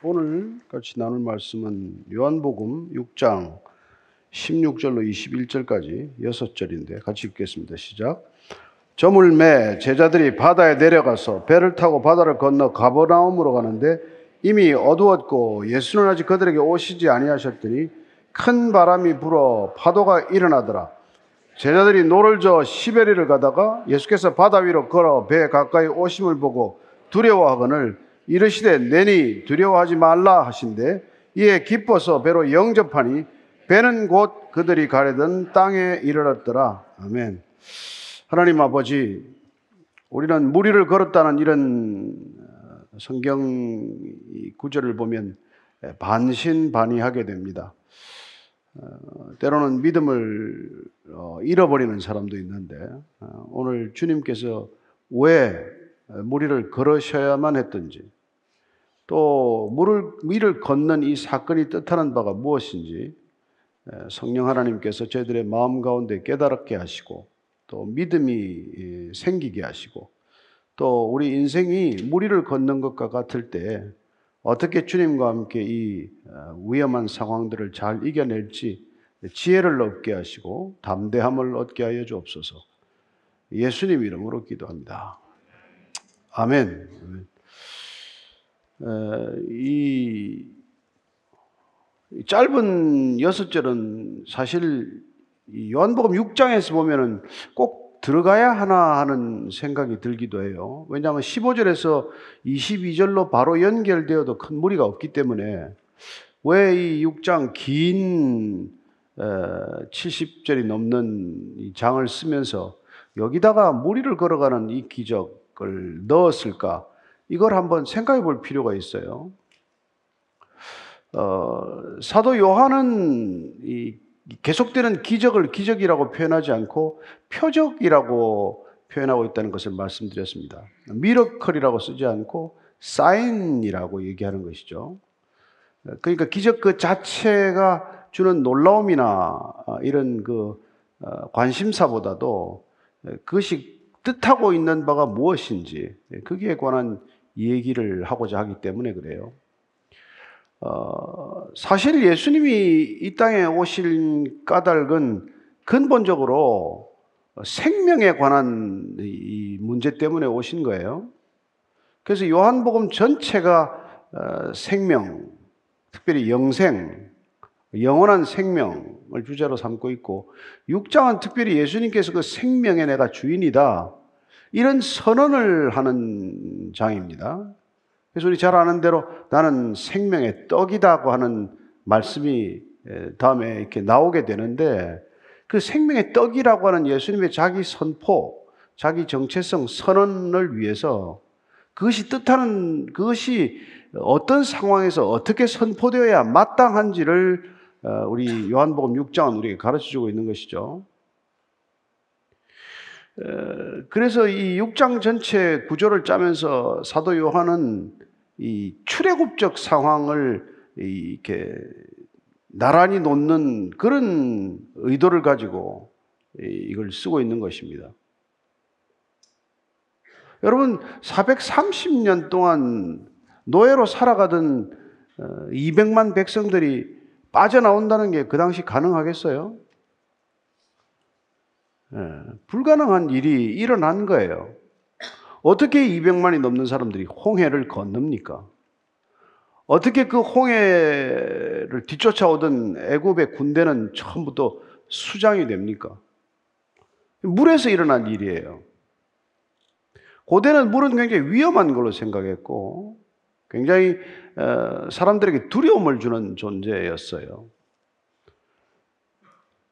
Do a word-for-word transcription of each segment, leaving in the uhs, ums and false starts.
오늘 같이 나눌 말씀은 요한복음 육 장 십육 절로 이십일 절까지 육 절인데 같이 읽겠습니다. 시작. 저물매 제자들이 바다에 내려가서 배를 타고 바다를 건너 가버나움으로 가는데 이미 어두웠고 예수는 아직 그들에게 오시지 아니하셨더니 큰 바람이 불어 파도가 일어나더라. 제자들이 노를 저어 시베리를 가다가 예수께서 바다 위로 걸어 배에 가까이 오심을 보고 두려워하거늘 이르시되 내니 두려워하지 말라 하신대 이에 기뻐서 배로 영접하니 배는 곧 그들이 가려던 땅에 이르렀더라. 아멘. 하나님 아버지, 우리는 무리를 걸었다는 이런 성경 구절을 보면 반신반의하게 됩니다. 때로는 믿음을 잃어버리는 사람도 있는데 오늘 주님께서 왜 무리를 걸으셔야만 했던지 또 물을, 물을 걷는 이 사건이 뜻하는 바가 무엇인지 성령 하나님께서 저희들의 마음 가운데 깨달게 하시고 또 믿음이 생기게 하시고 또 우리 인생이 무리를 걷는 것과 같을 때 어떻게 주님과 함께 이 위험한 상황들을 잘 이겨낼지 지혜를 얻게 하시고 담대함을 얻게 하여 주옵소서. 예수님 이름으로 기도합니다. 아멘. 이 짧은 여섯 절은 사실 요한복음 육 장에서 보면은 꼭 들어가야 하나 하는 생각이 들기도 해요. 왜냐하면 십오 절에서 이십이 절로 바로 연결되어도 큰 무리가 없기 때문에 왜 이 육 장 긴 칠십 절이 넘는 이 장을 쓰면서 여기다가 무리를 걸어가는 이 기적을 넣었을까? 이걸 한번 생각해 볼 필요가 있어요. 어, 사도 요한은 이 계속되는 기적을 기적이라고 표현하지 않고 표적이라고 표현하고 있다는 것을 말씀드렸습니다. 미러클이라고 쓰지 않고 사인이라고 얘기하는 것이죠. 그러니까 기적 그 자체가 주는 놀라움이나 이런 그 관심사보다도 그것이 뜻하고 있는 바가 무엇인지 거기에 관한 얘기를 하고자 하기 때문에 그래요. 어, 사실 예수님이 이 땅에 오신 까닭은 근본적으로 생명에 관한 이 문제 때문에 오신 거예요. 그래서 요한복음 전체가 어, 생명, 특별히 영생, 영원한 생명을 주제로 삼고 있고 육 장은 특별히 예수님께서 그 생명의 내가 주인이다 이런 선언을 하는 장입니다. 그래서 우리 잘 아는 대로 나는 생명의 떡이다고 하는 말씀이 다음에 이렇게 나오게 되는데 그 생명의 떡이라고 하는 예수님의 자기 선포, 자기 정체성 선언을 위해서 그것이 뜻하는 그것이 어떤 상황에서 어떻게 선포되어야 마땅한지를 우리 요한복음 육 장은 우리에게 가르쳐주고 있는 것이죠. 그래서 이 육 장 전체 구조를 짜면서 사도 요한은 이 출애굽적 상황을 이렇게 나란히 놓는 그런 의도를 가지고 이걸 쓰고 있는 것입니다. 여러분, 사백삼십 년 동안 노예로 살아가던 이백만 백성들이 빠져나온다는 게 그 당시 가능하겠어요? 예, 불가능한 일이 일어난 거예요. 어떻게 이백만이 넘는 사람들이 홍해를 건넙니까? 어떻게 그 홍해를 뒤쫓아오던 애굽의 군대는 처음부터 수장이 됩니까? 물에서 일어난 일이에요. 고대는 물은 굉장히 위험한 걸로 생각했고 굉장히 사람들에게 두려움을 주는 존재였어요.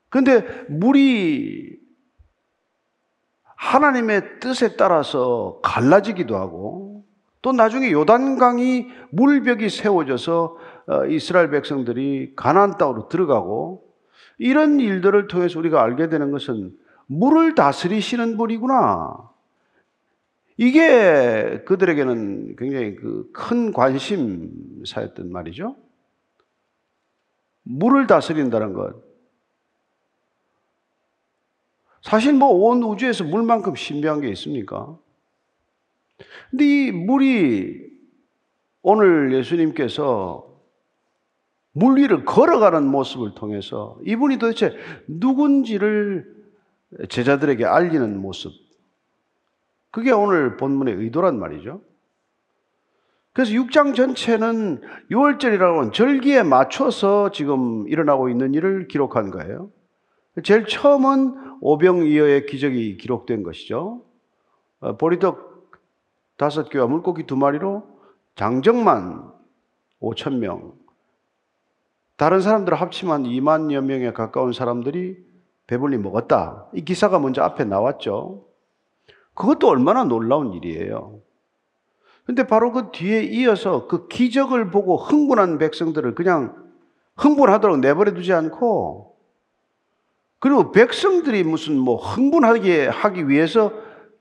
그런데 물이 하나님의 뜻에 따라서 갈라지기도 하고 또 나중에 요단강이 물벽이 세워져서 이스라엘 백성들이 가나안 땅으로 들어가고 이런 일들을 통해서 우리가 알게 되는 것은 물을 다스리시는 분이구나. 이게 그들에게는 굉장히 그 큰 관심사였단 말이죠. 물을 다스린다는 것. 사실 뭐 온 우주에서 물만큼 신비한 게 있습니까? 근데 이 물이 오늘 예수님께서 물 위를 걸어가는 모습을 통해서 이분이 도대체 누군지를 제자들에게 알리는 모습, 그게 오늘 본문의 의도란 말이죠. 그래서 육 장 전체는 유월절이라고 하는 절기에 맞춰서 지금 일어나고 있는 일을 기록한 거예요. 제일 처음은 오병이어의 기적이 기록된 것이죠. 보리떡 다섯 개와 물고기 두 마리로 장정만 오천 명, 다른 사람들을 합치면 이만여 명에 가까운 사람들이 배불리 먹었다. 이 기사가 먼저 앞에 나왔죠. 그것도 얼마나 놀라운 일이에요. 그런데 바로 그 뒤에 이어서 그 기적을 보고 흥분한 백성들을 그냥 흥분하도록 내버려 두지 않고, 그리고 백성들이 무슨 뭐 흥분하게 하기 위해서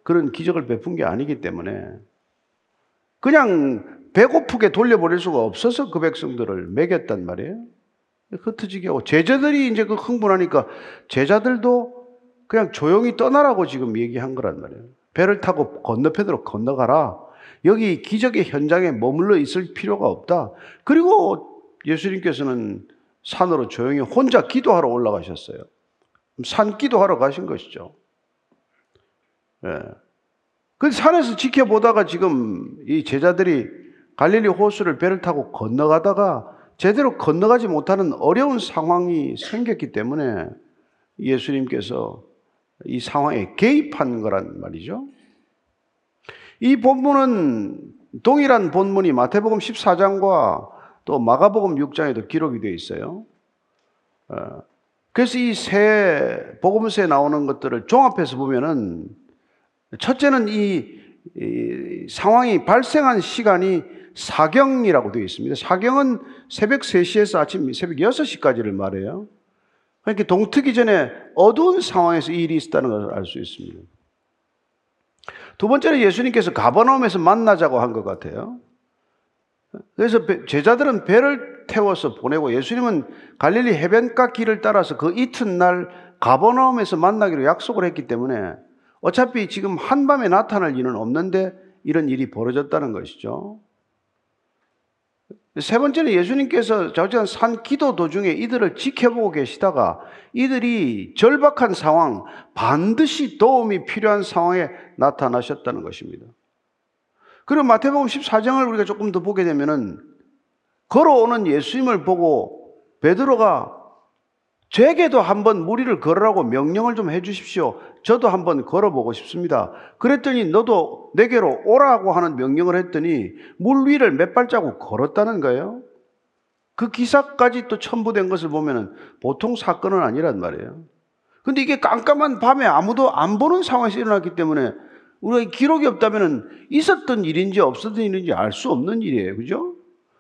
그런 기적을 베푼 게 아니기 때문에 그냥 배고프게 돌려버릴 수가 없어서 그 백성들을 먹였단 말이에요. 흩어지게 하고, 제자들이 이제 그 흥분하니까 제자들도 그냥 조용히 떠나라고 지금 얘기한 거란 말이에요. 배를 타고 건너편으로 건너가라. 여기 기적의 현장에 머물러 있을 필요가 없다. 그리고 예수님께서는 산으로 조용히 혼자 기도하러 올라가셨어요. 산 기도하러 가신 것이죠. 예. 그 산에서 지켜보다가 지금 이 제자들이 갈릴리 호수를 배를 타고 건너가다가 제대로 건너가지 못하는 어려운 상황이 생겼기 때문에 예수님께서 이 상황에 개입한 거란 말이죠. 이 본문은 동일한 본문이 마태복음 십사 장과 또 마가복음 육 장에도 기록이 되어 있어요. 그래서 이 세 복음서에 나오는 것들을 종합해서 보면은, 첫째는 이, 이 상황이 발생한 시간이 사경이라고 되어 있습니다. 사경은 새벽 세 시에서 아침 새벽 여섯 시까지를 말해요. 그러니까 동트기 전에 어두운 상황에서 이 일이 있었다는 것을 알 수 있습니다. 두 번째는 예수님께서 가버나움에서 만나자고 한 것 같아요. 그래서 제자들은 배를 태워서 보내고 예수님은 갈릴리 해변가 길을 따라서 그 이튿날 가버나움에서 만나기로 약속을 했기 때문에 어차피 지금 한밤에 나타날 일은 없는데 이런 일이 벌어졌다는 것이죠. 세 번째는 예수님께서 저지한 산 기도 도중에 이들을 지켜보고 계시다가 이들이 절박한 상황, 반드시 도움이 필요한 상황에 나타나셨다는 것입니다. 그리고 마태복음 십사 장을 우리가 조금 더 보게 되면은, 걸어오는 예수님을 보고 베드로가 제게도 한번 무리를 걸으라고 명령을 좀 해 주십시오. 저도 한번 걸어보고 싶습니다. 그랬더니 너도 내게로 오라고 하는 명령을 했더니 물 위를 몇 발자국 걸었다는 거예요. 그 기사까지 또 첨부된 것을 보면 보통 사건은 아니란 말이에요. 근데 이게 깜깜한 밤에 아무도 안 보는 상황에서 일어났기 때문에 우리가 기록이 없다면 있었던 일인지 없었던 일인지 알 수 없는 일이에요. 그죠?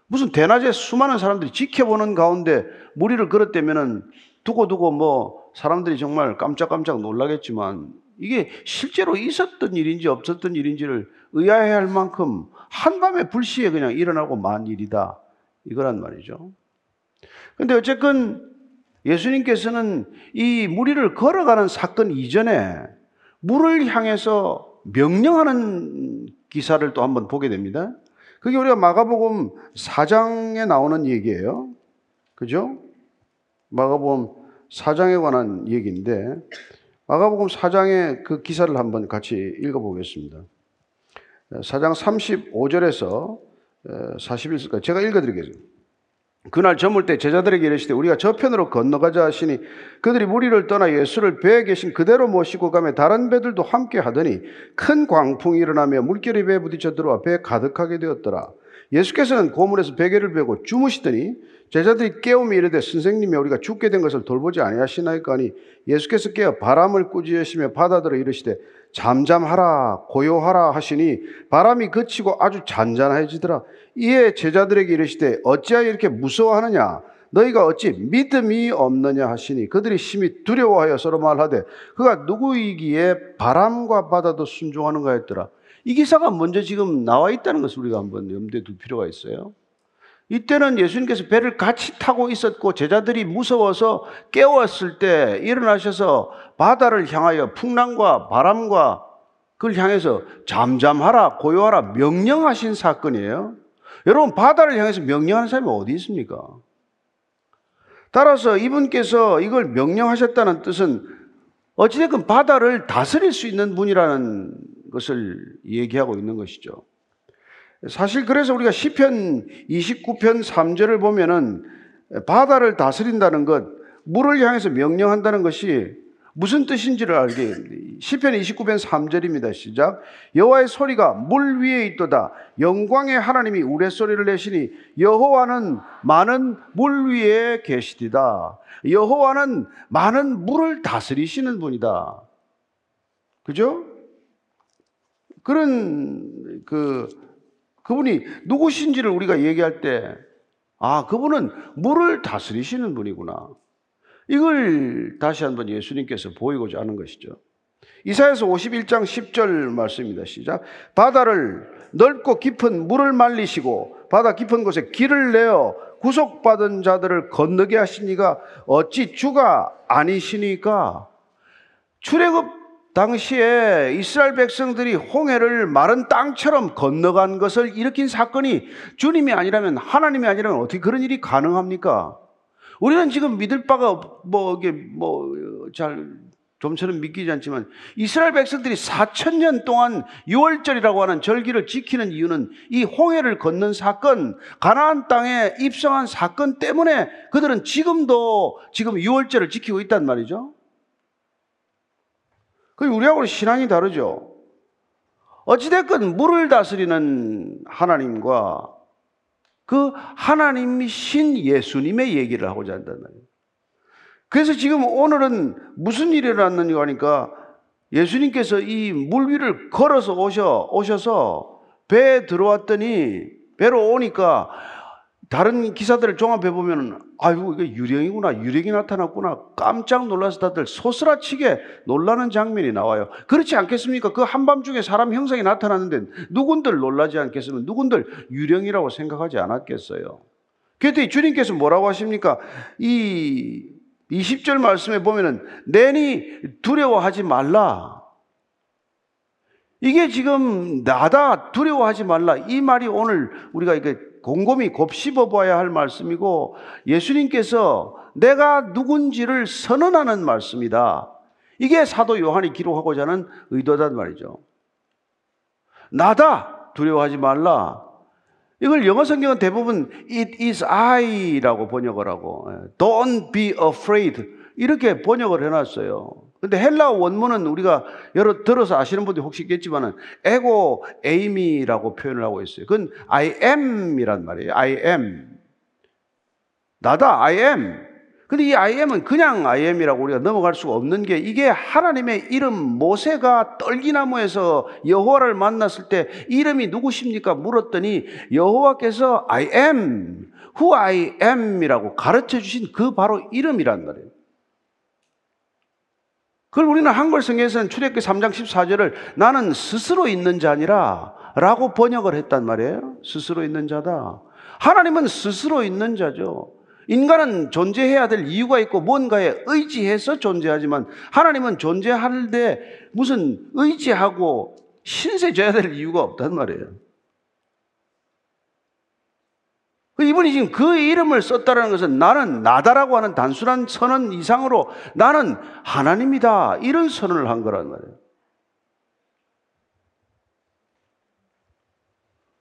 무슨 대낮에 수많은 사람들이 지켜보는 가운데 무리를 걸었다면은 두고두고 뭐 사람들이 정말 깜짝깜짝 놀라겠지만, 이게 실제로 있었던 일인지 없었던 일인지를 의아해할 만큼 한밤에 불시에 그냥 일어나고 만 일이다, 이거란 말이죠. 그런데 어쨌든 예수님께서는 이 무리를 걸어가는 사건 이전에 물을 향해서 명령하는 기사를 또 한번 보게 됩니다. 그게 우리가 마가복음 사 장에 나오는 얘기예요. 그죠? 마가복음 사 장에 관한 얘기인데, 마가복음 사 장의 그 기사를 한번 같이 읽어보겠습니다. 사 장 삼십오 절에서 사십일 절까지 제가 읽어드리겠습니다. 그날 저물 때 제자들에게 이르시되 우리가 저편으로 건너가자 하시니 그들이 무리를 떠나 예수를 배에 계신 그대로 모시고 가며 다른 배들도 함께 하더니 큰 광풍이 일어나며 물결이 배에 부딪혀 들어와 배에 가득하게 되었더라. 예수께서는 고물에서 베개를 베고 주무시더니 제자들이 깨우며 이르되 선생님이 우리가 죽게 된 것을 돌보지 아니하시나이까 하니 예수께서 깨어 바람을 꾸짖으시며 바다들어 이르시되 잠잠하라 고요하라 하시니 바람이 그치고 아주 잔잔해지더라. 이에 제자들에게 이르시되 어찌하여 이렇게 무서워하느냐, 너희가 어찌 믿음이 없느냐 하시니 그들이 심히 두려워하여 서로 말하되 그가 누구이기에 바람과 바다도 순종하는가 했더라. 이 기사가 먼저 지금 나와 있다는 것을 우리가 한번 염두에 둘 필요가 있어요. 이때는 예수님께서 배를 같이 타고 있었고 제자들이 무서워서 깨웠을 때 일어나셔서 바다를 향하여 풍랑과 바람과 그걸 향해서 잠잠하라 고요하라 명령하신 사건이에요. 여러분, 바다를 향해서 명령하는 사람이 어디 있습니까? 따라서 이분께서 이걸 명령하셨다는 뜻은 어찌됐건 바다를 다스릴 수 있는 분이라는 것을 얘기하고 있는 것이죠. 사실 그래서 우리가 시편 이십구 편 삼 절을 보면은 바다를 다스린다는 것, 물을 향해서 명령한다는 것이 무슨 뜻인지를 알게 됩니다. 시편 이십구 편 삼 절입니다. 시작. 여호와의 소리가 물 위에 있도다. 영광의 하나님이 우레소리를 내시니 여호와는 많은 물 위에 계시디다. 여호와는 많은 물을 다스리시는 분이다. 그죠? 그런 그 그분이 누구신지를 우리가 얘기할 때, 아, 그분은 물을 다스리시는 분이구나. 이걸 다시 한번 예수님께서 보이고자 하는 것이죠. 이사야서 오십일 장 십 절 말씀입니다. 시작. 바다를 넓고 깊은 물을 말리시고 바다 깊은 곳에 길을 내어 구속받은 자들을 건너게 하시니가 어찌 주가 아니시니까. 출애굽 당시에 이스라엘 백성들이 홍해를 마른 땅처럼 건너간 것을 일으킨 사건이 주님이 아니라면, 하나님이 아니라면 어떻게 그런 일이 가능합니까? 우리는 지금 믿을 바가 뭐 이게 뭐 잘 좀처럼 믿기지 않지만, 이스라엘 백성들이 사천 년 동안 유월절이라고 하는 절기를 지키는 이유는 이 홍해를 건넌 사건, 가나안 땅에 입성한 사건 때문에 그들은 지금도 지금 유월절을 지키고 있단 말이죠. 그 우리하고는 신앙이 다르죠. 어찌됐건 물을 다스리는 하나님과 그 하나님이신 예수님의 얘기를 하고자 한단 말이에요. 그래서 지금 오늘은 무슨 일이 일어났는가 하니까 예수님께서 이 물 위를 걸어서 오셔, 오셔서 배에 들어왔더니, 배로 오니까 다른 기사들을 종합해보면, 아이고, 이게 유령이구나, 유령이 나타났구나, 깜짝 놀라서 다들 소스라치게 놀라는 장면이 나와요. 그렇지 않겠습니까? 그 한밤중에 사람 형상이 나타났는데 누군들 놀라지 않겠으면, 누군들 유령이라고 생각하지 않았겠어요. 그랬더니 주님께서 뭐라고 하십니까? 이 이십 절 말씀에 보면은, 내니 두려워하지 말라. 이게 지금 나다, 두려워하지 말라. 이 말이 오늘 우리가 이게 곰곰이 곱씹어 봐야 할 말씀이고, 예수님께서 내가 누군지를 선언하는 말씀이다. 이게 사도 요한이 기록하고자 하는 의도단 말이죠. 나다, 두려워하지 말라. 이걸 영어 성경은 대부분 It is I라고 번역을 하고 Don't be afraid 이렇게 번역을 해놨어요. 근데 헬라 원문은 우리가 여러 들어서 아시는 분들이 혹시 있겠지만은 에고 에이미라고 표현을 하고 있어요. 그건 I am이란 말이에요. I am. 나다, I am. 근데 이 I am은 그냥 I am이라고 우리가 넘어갈 수가 없는 게, 이게 하나님의 이름, 모세가 떨기나무에서 여호와를 만났을 때 이름이 누구십니까? 물었더니 여호와께서 I am, who I am이라고 가르쳐 주신 그 바로 이름이란 말이에요. 그걸 우리는 한글 성경에서는 출애굽기 삼 장 십사 절을 나는 스스로 있는 자니라 라고 번역을 했단 말이에요. 스스로 있는 자다. 하나님은 스스로 있는 자죠. 인간은 존재해야 될 이유가 있고 뭔가에 의지해서 존재하지만, 하나님은 존재하는데 무슨 의지하고 신세져야 될 이유가 없단 말이에요. 이분이 지금 그 이름을 썼다는 것은 나는 나다라고 하는 단순한 선언 이상으로 나는 하나님이다, 이런 선언을 한 거란 말이에요.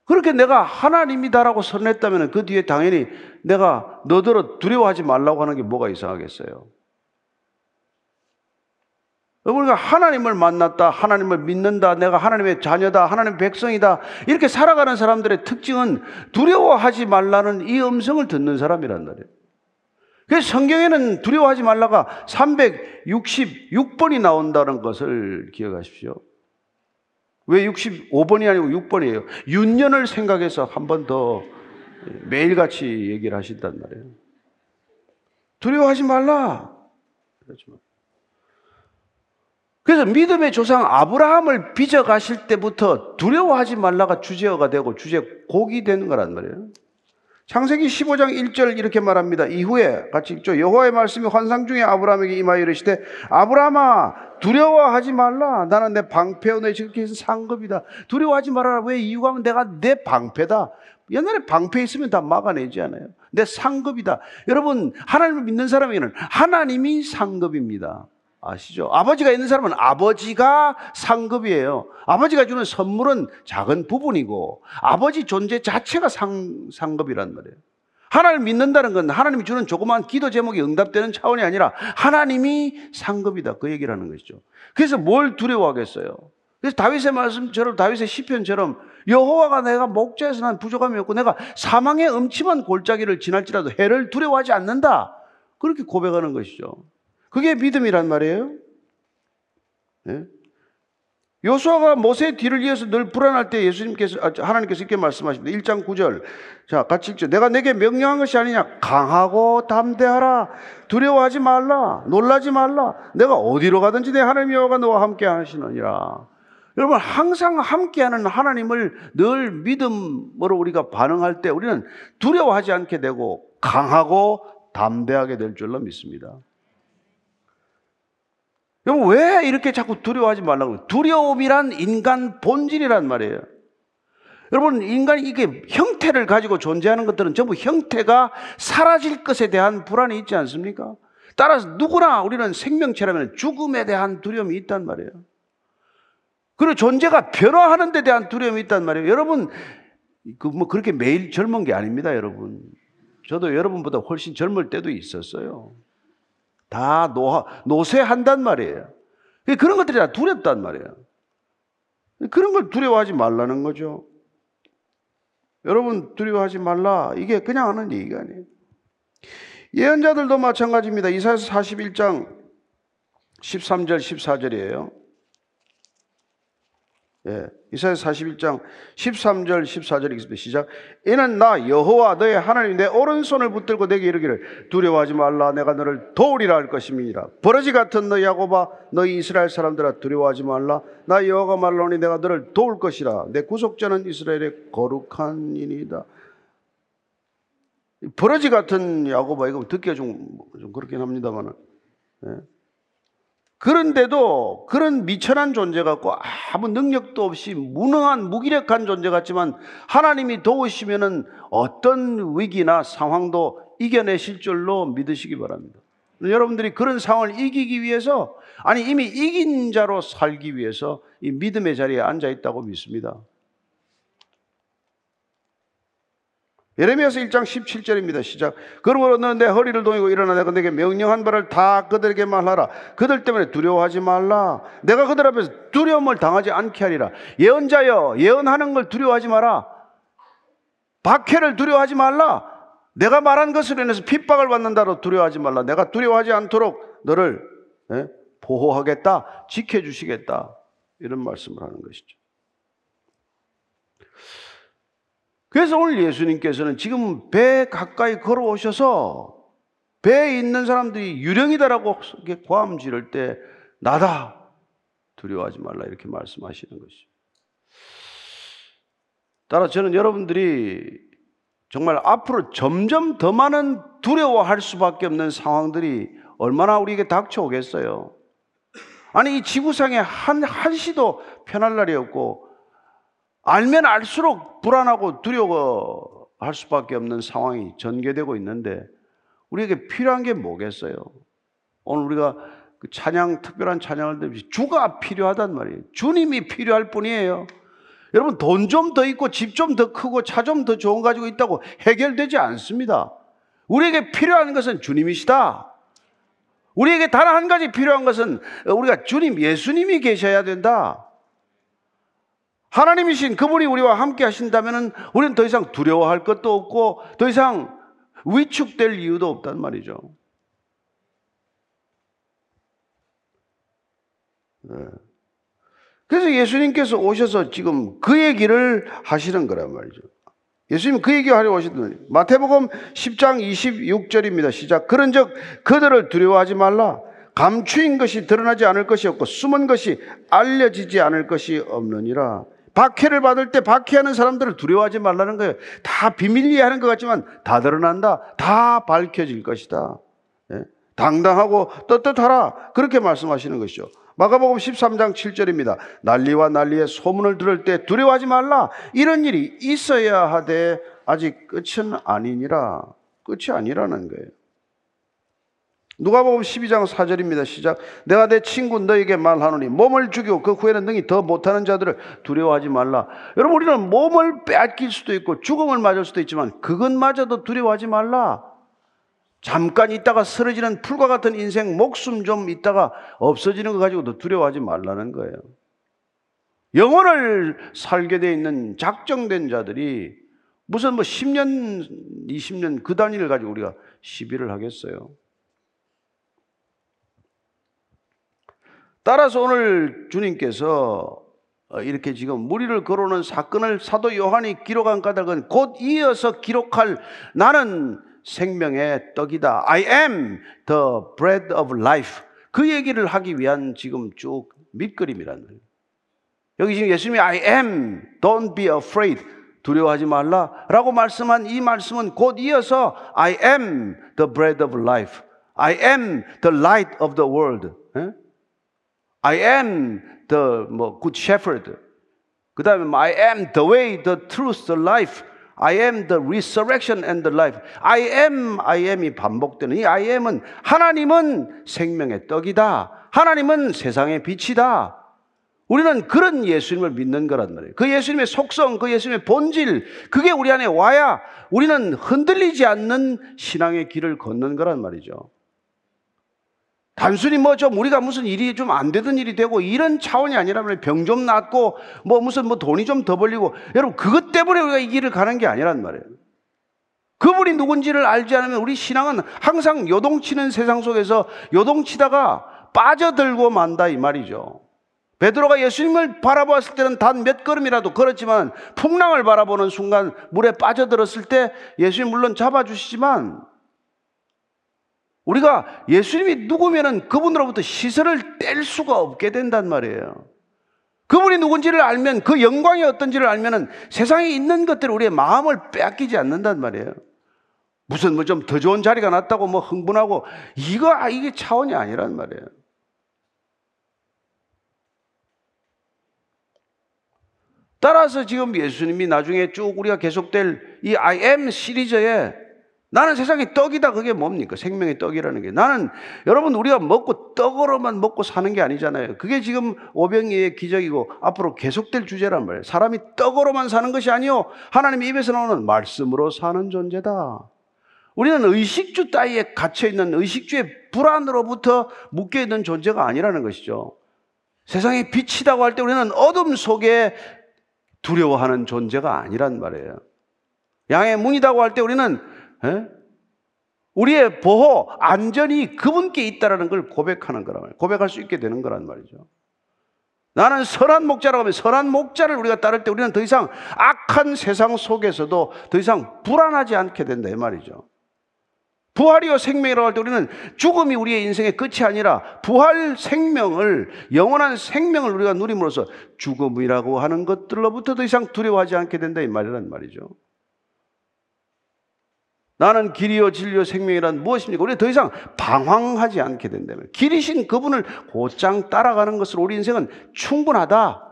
그렇게 내가 하나님이다라고 선언했다면 그 뒤에 당연히 내가 너더러 두려워하지 말라고 하는 게 뭐가 이상하겠어요? 우리가 하나님을 만났다, 하나님을 믿는다, 내가 하나님의 자녀다, 하나님의 백성이다, 이렇게 살아가는 사람들의 특징은 두려워하지 말라는 이 음성을 듣는 사람이란 말이에요. 그래서 성경에는 두려워하지 말라가 삼백육십육 번이 나온다는 것을 기억하십시오. 왜 육십오 번이 아니고 육 번이에요? 윤년을 생각해서 한 번 더 매일같이 얘기를 하신단 말이에요. 두려워하지 말라. 그러지 마. 그래서 믿음의 조상 아브라함을 빚어가실 때부터 두려워하지 말라가 주제어가 되고 주제 곡이 되는 거란 말이에요. 창세기 십오 장 일 절 이렇게 말합니다. 이후에 같이 읽죠. 여호와의 말씀이 환상 중에 아브라함에게 임하여 이르시되 아브라함아 두려워하지 말라. 나는 내 방패요 내 지극히 상급이다. 두려워하지 말아라. 왜? 이유가 하면 내가 내 방패다. 옛날에 방패 있으면 다 막아내지 않아요? 내 상급이다. 여러분, 하나님을 믿는 사람에게는 하나님이 상급입니다. 아시죠? 아버지가 있는 사람은 아버지가 상급이에요. 아버지가 주는 선물은 작은 부분이고 아버지 존재 자체가 상, 상급이란 말이에요. 하나님을 믿는다는 건 하나님이 주는 조그마한 기도 제목이 응답되는 차원이 아니라 하나님이 상급이다, 그 얘기를 하는 것이죠. 그래서 뭘 두려워하겠어요? 그래서 다윗의 말씀처럼, 다윗의 시편처럼 여호와가 내가 목자에서 난 부족함이 없고 내가 사망의 음침한 골짜기를 지날지라도 해를 두려워하지 않는다, 그렇게 고백하는 것이죠. 그게 믿음이란 말이에요. 네? 요수아가 모세의 뒤를 이어서 늘 불안할 때 예수님께서, 하나님께서 이렇게 말씀하십니다. 일 장 구 절. 자, 같이 읽죠. 내가 내게 명령한 것이 아니냐. 강하고 담대하라. 두려워하지 말라. 놀라지 말라. 내가 어디로 가든지 내 하나님 여호와가 너와 함께 하시느니라. 여러분, 항상 함께하는 하나님을 늘 믿음으로 우리가 반응할 때 우리는 두려워하지 않게 되고 강하고 담대하게 될 줄로 믿습니다. 여러분, 왜 이렇게 자꾸 두려워하지 말라고? 두려움이란 인간 본질이란 말이에요. 여러분, 인간이 이게 형태를 가지고 존재하는 것들은 전부 형태가 사라질 것에 대한 불안이 있지 않습니까? 따라서 누구나 우리는 생명체라면 죽음에 대한 두려움이 있단 말이에요. 그리고 존재가 변화하는 데 대한 두려움이 있단 말이에요. 여러분, 그 뭐 그렇게 매일 젊은 게 아닙니다, 여러분. 저도 여러분보다 훨씬 젊을 때도 있었어요. 다 노, 노쇠한단 말이에요. 그런 것들이 다 두렵단 말이에요. 그런 걸 두려워하지 말라는 거죠. 여러분, 두려워하지 말라. 이게 그냥 하는 얘기가 아니에요. 예언자들도 마찬가지입니다. 이사야서 사십일 장 십삼 절 십사 절이에요. 예, 이사야서 사십일 장 십삼 절 십사 절이 있습니다. 시작. 이는 나 여호와 너의 하나님 내 오른손을 붙들고 내게 이르기를 두려워하지 말라. 내가 너를 도우리라 할 것임이니라. 버러지 같은 너희 야곱아 너희 이스라엘 사람들아 두려워하지 말라. 나 여호와가 말하노니 내가 너를 도울 것이라. 내 구속자는 이스라엘의 거룩한 이니이다. 버러지 같은 야곱아, 이거 듣기가 좀, 좀 그렇긴 합니다만은, 예. 그런데도 그런 미천한 존재 같고 아무 능력도 없이 무능한 무기력한 존재 같지만 하나님이 도우시면은 어떤 위기나 상황도 이겨내실 줄로 믿으시기 바랍니다. 여러분들이 그런 상황을 이기기 위해서, 아니 이미 이긴 자로 살기 위해서 이 믿음의 자리에 앉아 있다고 믿습니다. 예레미야서 일 장 십칠 절입니다. 시작. 그러므로 너는 내 허리를 동이고 일어나 내가 내게 명령한 바를 다 그들에게 말하라. 그들 때문에 두려워하지 말라. 내가 그들 앞에서 두려움을 당하지 않게 하리라. 예언자여, 예언하는 걸 두려워하지 마라. 박해를 두려워하지 말라. 내가 말한 것으로 인해서 핍박을 받는다로 두려워하지 말라. 내가 두려워하지 않도록 너를, 예? 보호하겠다, 지켜주시겠다, 이런 말씀을 하는 것이죠. 그래서 오늘 예수님께서는 지금 배 가까이 걸어오셔서 배에 있는 사람들이 유령이다라고 고함 지를 때 나다, 두려워하지 말라, 이렇게 말씀하시는 것이죠. 따라서 저는 여러분들이 정말 앞으로 점점 더 많은 두려워할 수밖에 없는 상황들이 얼마나 우리에게 닥쳐오겠어요. 아니, 이 지구상에 한, 한시도 편할 날이 없고 알면 알수록 불안하고 두려워할 수밖에 없는 상황이 전개되고 있는데 우리에게 필요한 게 뭐겠어요? 오늘 우리가 그 찬양, 특별한 찬양을 들으면서 주가 필요하단 말이에요. 주님이 필요할 뿐이에요. 여러분, 돈 좀 더 있고 집 좀 더 크고 차 좀 더 좋은 가지고 있다고 해결되지 않습니다. 우리에게 필요한 것은 주님이시다. 우리에게 단 한 가지 필요한 것은 우리가 주님, 예수님이 계셔야 된다. 하나님이신 그분이 우리와 함께 하신다면 우리는 더 이상 두려워할 것도 없고 더 이상 위축될 이유도 없단 말이죠. 네. 그래서 예수님께서 오셔서 지금 그 얘기를 하시는 거란 말이죠. 예수님 그 얘기하려고 하시던 마태복음 십 장 이십육 절입니다. 시작. 그런즉 그들을 두려워하지 말라. 감추인 것이 드러나지 않을 것이 없고 숨은 것이 알려지지 않을 것이 없느니라. 박해를 받을 때 박해하는 사람들을 두려워하지 말라는 거예요. 다 비밀리에 하는 것 같지만 다 드러난다. 다 밝혀질 것이다. 당당하고 떳떳하라. 그렇게 말씀하시는 것이죠. 마가복음 십삼 장 칠 절입니다. 난리와 난리의 소문을 들을 때 두려워하지 말라. 이런 일이 있어야 하되 아직 끝은 아니니라. 끝이 아니라는 거예요. 누가복음 십이 장 사 절입니다. 시작. 내가 내 친구 너에게 말하노니 몸을 죽이고 그 후에는 능히 더 못하는 자들을 두려워하지 말라. 여러분, 우리는 몸을 뺏길 수도 있고 죽음을 맞을 수도 있지만 그것마저도 두려워하지 말라. 잠깐 있다가 쓰러지는 풀과 같은 인생, 목숨 좀 있다가 없어지는 거 가지고도 두려워하지 말라는 거예요. 영혼을 살게 돼 있는 작정된 자들이 무슨 뭐 십 년, 이십 년 그 단위를 가지고 우리가 시비를 하겠어요. 따라서 오늘 주님께서 이렇게 지금 무리를 걸어오는 사건을 사도 요한이 기록한 까닭은 곧 이어서 기록할 나는 생명의 떡이다. I am the bread of life. 그 얘기를 하기 위한 지금 쭉 밑그림이라는 거예요. 여기 지금 예수님이 I am, don't be afraid. 두려워하지 말라 라고 말씀한 이 말씀은 곧 이어서 I am the bread of life. I am the light of the world. I am the 뭐, good shepherd. 그 다음에 I am the way, the truth, the life. I am the resurrection and the life. I am, I am이 반복되는 이 I am은 하나님은 생명의 떡이다. 하나님은 세상의 빛이다. 우리는 그런 예수님을 믿는 거란 말이에요. 그 예수님의 속성, 그 예수님의 본질, 그게 우리 안에 와야 우리는 흔들리지 않는 신앙의 길을 걷는 거란 말이죠. 단순히 뭐 좀 우리가 무슨 일이 좀 안 되던 일이 되고 이런 차원이 아니라면 병 좀 낫고 뭐 무슨 뭐 돈이 좀 더 벌리고 여러분 그것 때문에 우리가 이 길을 가는 게 아니란 말이에요. 그분이 누군지를 알지 않으면 우리 신앙은 항상 요동치는 세상 속에서 요동치다가 빠져들고 만다 이 말이죠. 베드로가 예수님을 바라보았을 때는 단 몇 걸음이라도 걸었지만 풍랑을 바라보는 순간 물에 빠져들었을 때 예수님 물론 잡아주시지만 우리가 예수님이 누구면은 그분으로부터 시선을 뗄 수가 없게 된단 말이에요. 그분이 누군지를 알면 그 영광이 어떤지를 알면은 세상에 있는 것들 우리의 마음을 빼앗기지 않는단 말이에요. 무슨 뭐 좀 더 좋은 자리가 났다고 뭐 흥분하고 이거 이게 차원이 아니란 말이에요. 따라서 지금 예수님이 나중에 쭉 우리가 계속될 이 I am 시리즈에 나는 세상의 떡이다. 그게 뭡니까? 생명의 떡이라는 게. 나는 여러분 우리가 먹고 떡으로만 먹고 사는 게 아니잖아요. 그게 지금 오병이의 기적이고 앞으로 계속될 주제란 말이에요. 사람이 떡으로만 사는 것이 아니요. 하나님의 입에서 나오는 말씀으로 사는 존재다. 우리는 의식주 따위에 갇혀있는 의식주의 불안으로부터 묶여있는 존재가 아니라는 것이죠. 세상의 빛이라고 할 때 우리는 어둠 속에 두려워하는 존재가 아니란 말이에요. 양의 문이라고 할 때 우리는 에? 우리의 보호, 안전이 그분께 있다는 걸 고백하는 거란 말이에요. 고백할 수 있게 되는 거란 말이죠. 나는 선한 목자라고 하면 선한 목자를 우리가 따를 때 우리는 더 이상 악한 세상 속에서도 더 이상 불안하지 않게 된다 이 말이죠. 부활이요 생명이라고 할 때 우리는 죽음이 우리의 인생의 끝이 아니라 부활 생명을, 영원한 생명을 우리가 누림으로써 죽음이라고 하는 것들로부터 더 이상 두려워하지 않게 된다 이 말이란 말이죠. 나는 길이요 진리요 생명이란 무엇입니까? 우리 더 이상 방황하지 않게 된다면 길이신 그분을 곧장 따라가는 것으로 우리 인생은 충분하다.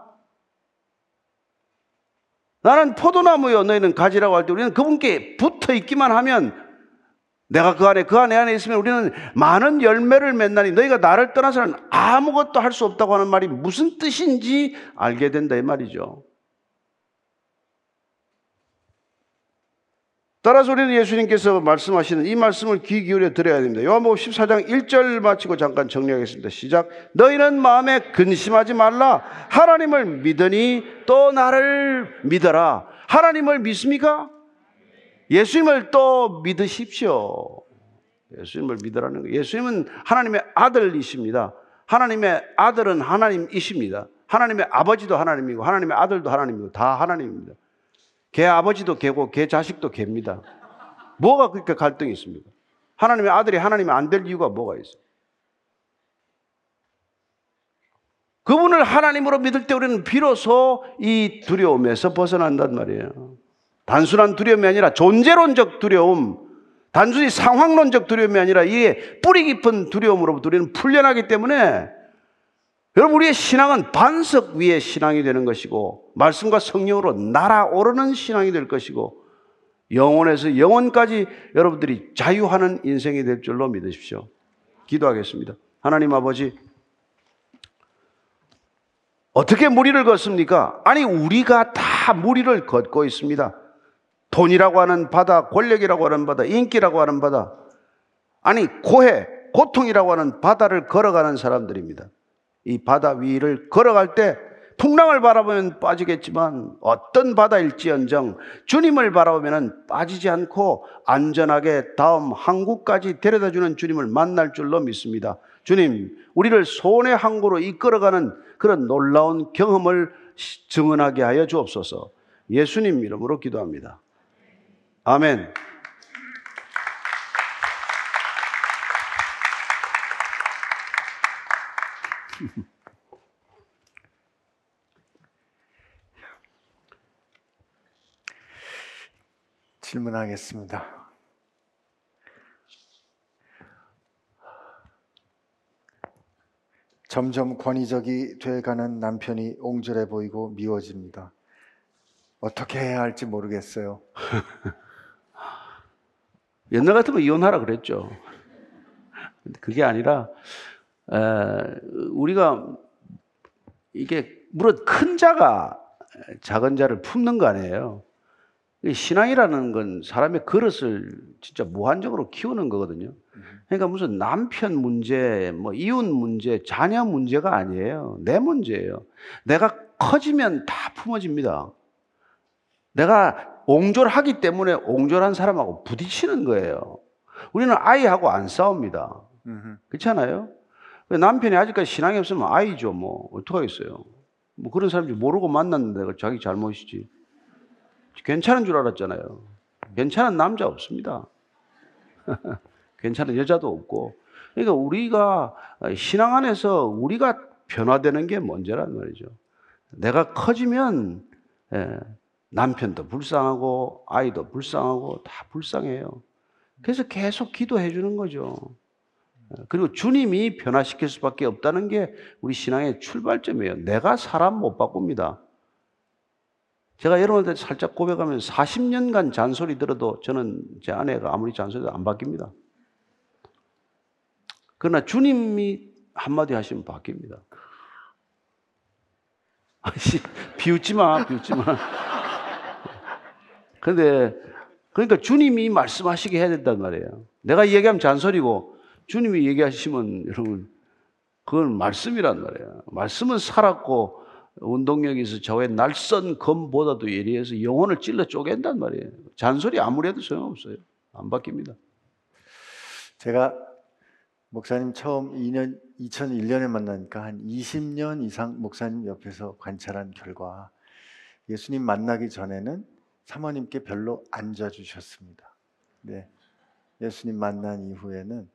나는 포도나무요 너희는 가지라고 할 때 우리는 그분께 붙어 있기만 하면 내가 그 안에 그 안에 안에 있으면 우리는 많은 열매를 맺나니 너희가 나를 떠나서는 아무것도 할 수 없다고 하는 말이 무슨 뜻인지 알게 된다 이 말이죠. 따라서 우리는 예수님께서 말씀하시는 이 말씀을 귀 기울여 들어야 됩니다. 요한복음 십사 장 일 절 마치고 잠깐 정리하겠습니다. 시작. 너희는 마음에 근심하지 말라. 하나님을 믿으니 또 나를 믿어라. 하나님을 믿습니까? 예수님을 또 믿으십시오. 예수님을 믿으라는 거예요. 예수님은 하나님의 아들이십니다. 하나님의 아들은 하나님이십니다. 하나님의 아버지도 하나님이고 하나님의 아들도 하나님이고 다 하나님입니다. 개 아버지도 개고 개 자식도 개입니다. 뭐가 그렇게 갈등이 있습니까? 하나님의 아들이 하나님이 안 될 이유가 뭐가 있어요? 그분을 하나님으로 믿을 때 우리는 비로소 이 두려움에서 벗어난단 말이에요. 단순한 두려움이 아니라 존재론적 두려움, 단순히 상황론적 두려움이 아니라 이게 뿌리 깊은 두려움으로부터 우리는 풀려나기 때문에, 여러분, 우리의 신앙은 반석 위의 신앙이 되는 것이고, 말씀과 성령으로 날아오르는 신앙이 될 것이고, 영혼에서 영혼까지 여러분들이 자유하는 인생이 될 줄로 믿으십시오. 기도하겠습니다. 하나님 아버지, 어떻게 무리를 걷습니까? 아니, 우리가 다 무리를 걷고 있습니다. 돈이라고 하는 바다, 권력이라고 하는 바다, 인기라고 하는 바다, 아니 고해, 고통이라고 하는 바다를 걸어가는 사람들입니다. 이 바다 위를 걸어갈 때 풍랑을 바라보면 빠지겠지만, 어떤 바다일지언정 주님을 바라보면 빠지지 않고 안전하게 다음 항구까지 데려다주는 주님을 만날 줄로 믿습니다. 주님, 우리를 소원의 항구로 이끌어가는 그런 놀라운 경험을 증언하게 하여 주옵소서. 예수님 이름으로 기도합니다. 아멘. 질문하겠습니다. 점점 권위적이 돼가는 남편이 옹졸해 보이고 미워집니다. 어떻게 해야 할지 모르겠어요. 옛날 같으면 이혼하라 그랬죠. 그게 아니라 에, 우리가 이게 무릇 큰 자가 작은 자를 품는 거 아니에요. 신앙이라는 건 사람의 그릇을 진짜 무한적으로 키우는 거거든요. 그러니까 무슨 남편 문제, 뭐 이웃 문제, 자녀 문제가 아니에요. 내 문제예요. 내가 커지면 다 품어집니다. 내가 옹졸하기 때문에 옹졸한 사람하고 부딪히는 거예요. 우리는 아이하고 안 싸웁니다. 그렇잖아요. 남편이 아직까지 신앙이 없으면 아이죠. 뭐 어떡하겠어요. 뭐 그런 사람인지 모르고 만났는데 자기 잘못이지. 괜찮은 줄 알았잖아요. 괜찮은 남자 없습니다. 괜찮은 여자도 없고. 그러니까 우리가 신앙 안에서 우리가 변화되는 게 먼저란 말이죠. 내가 커지면 예, 남편도 불쌍하고 아이도 불쌍하고 다 불쌍해요. 그래서 계속 기도해 주는 거죠. 그리고 주님이 변화시킬 수밖에 없다는 게 우리 신앙의 출발점이에요. 내가 사람 못 바꿉니다. 제가 여러분한테 살짝 고백하면 사십 년간 잔소리 들어도 저는 제 아내가 아무리 잔소리도 안 바뀝니다. 그러나 주님이 한마디 하시면 바뀝니다. 아씨, 비웃지 마, 비웃지 마. 근데, 그러니까 주님이 말씀하시게 해야 된단 말이에요. 내가 얘기하면 잔소리고, 주님이 얘기하시면, 여러분, 그건 말씀이란 말이에요. 말씀은 살았고, 운동력이 있어 저의 날선 검보다도 예리해서 영혼을 찔러 쪼갠단 말이에요. 잔소리 아무리 해도 소용없어요. 안 바뀝니다. 제가 목사님 처음 이천일 년에 만나니까 한 이십 년 이상 목사님 옆에서 관찰한 결과, 예수님 만나기 전에는 사모님께 별로 안 져주셨습니다. 네. 예수님 만난 이후에는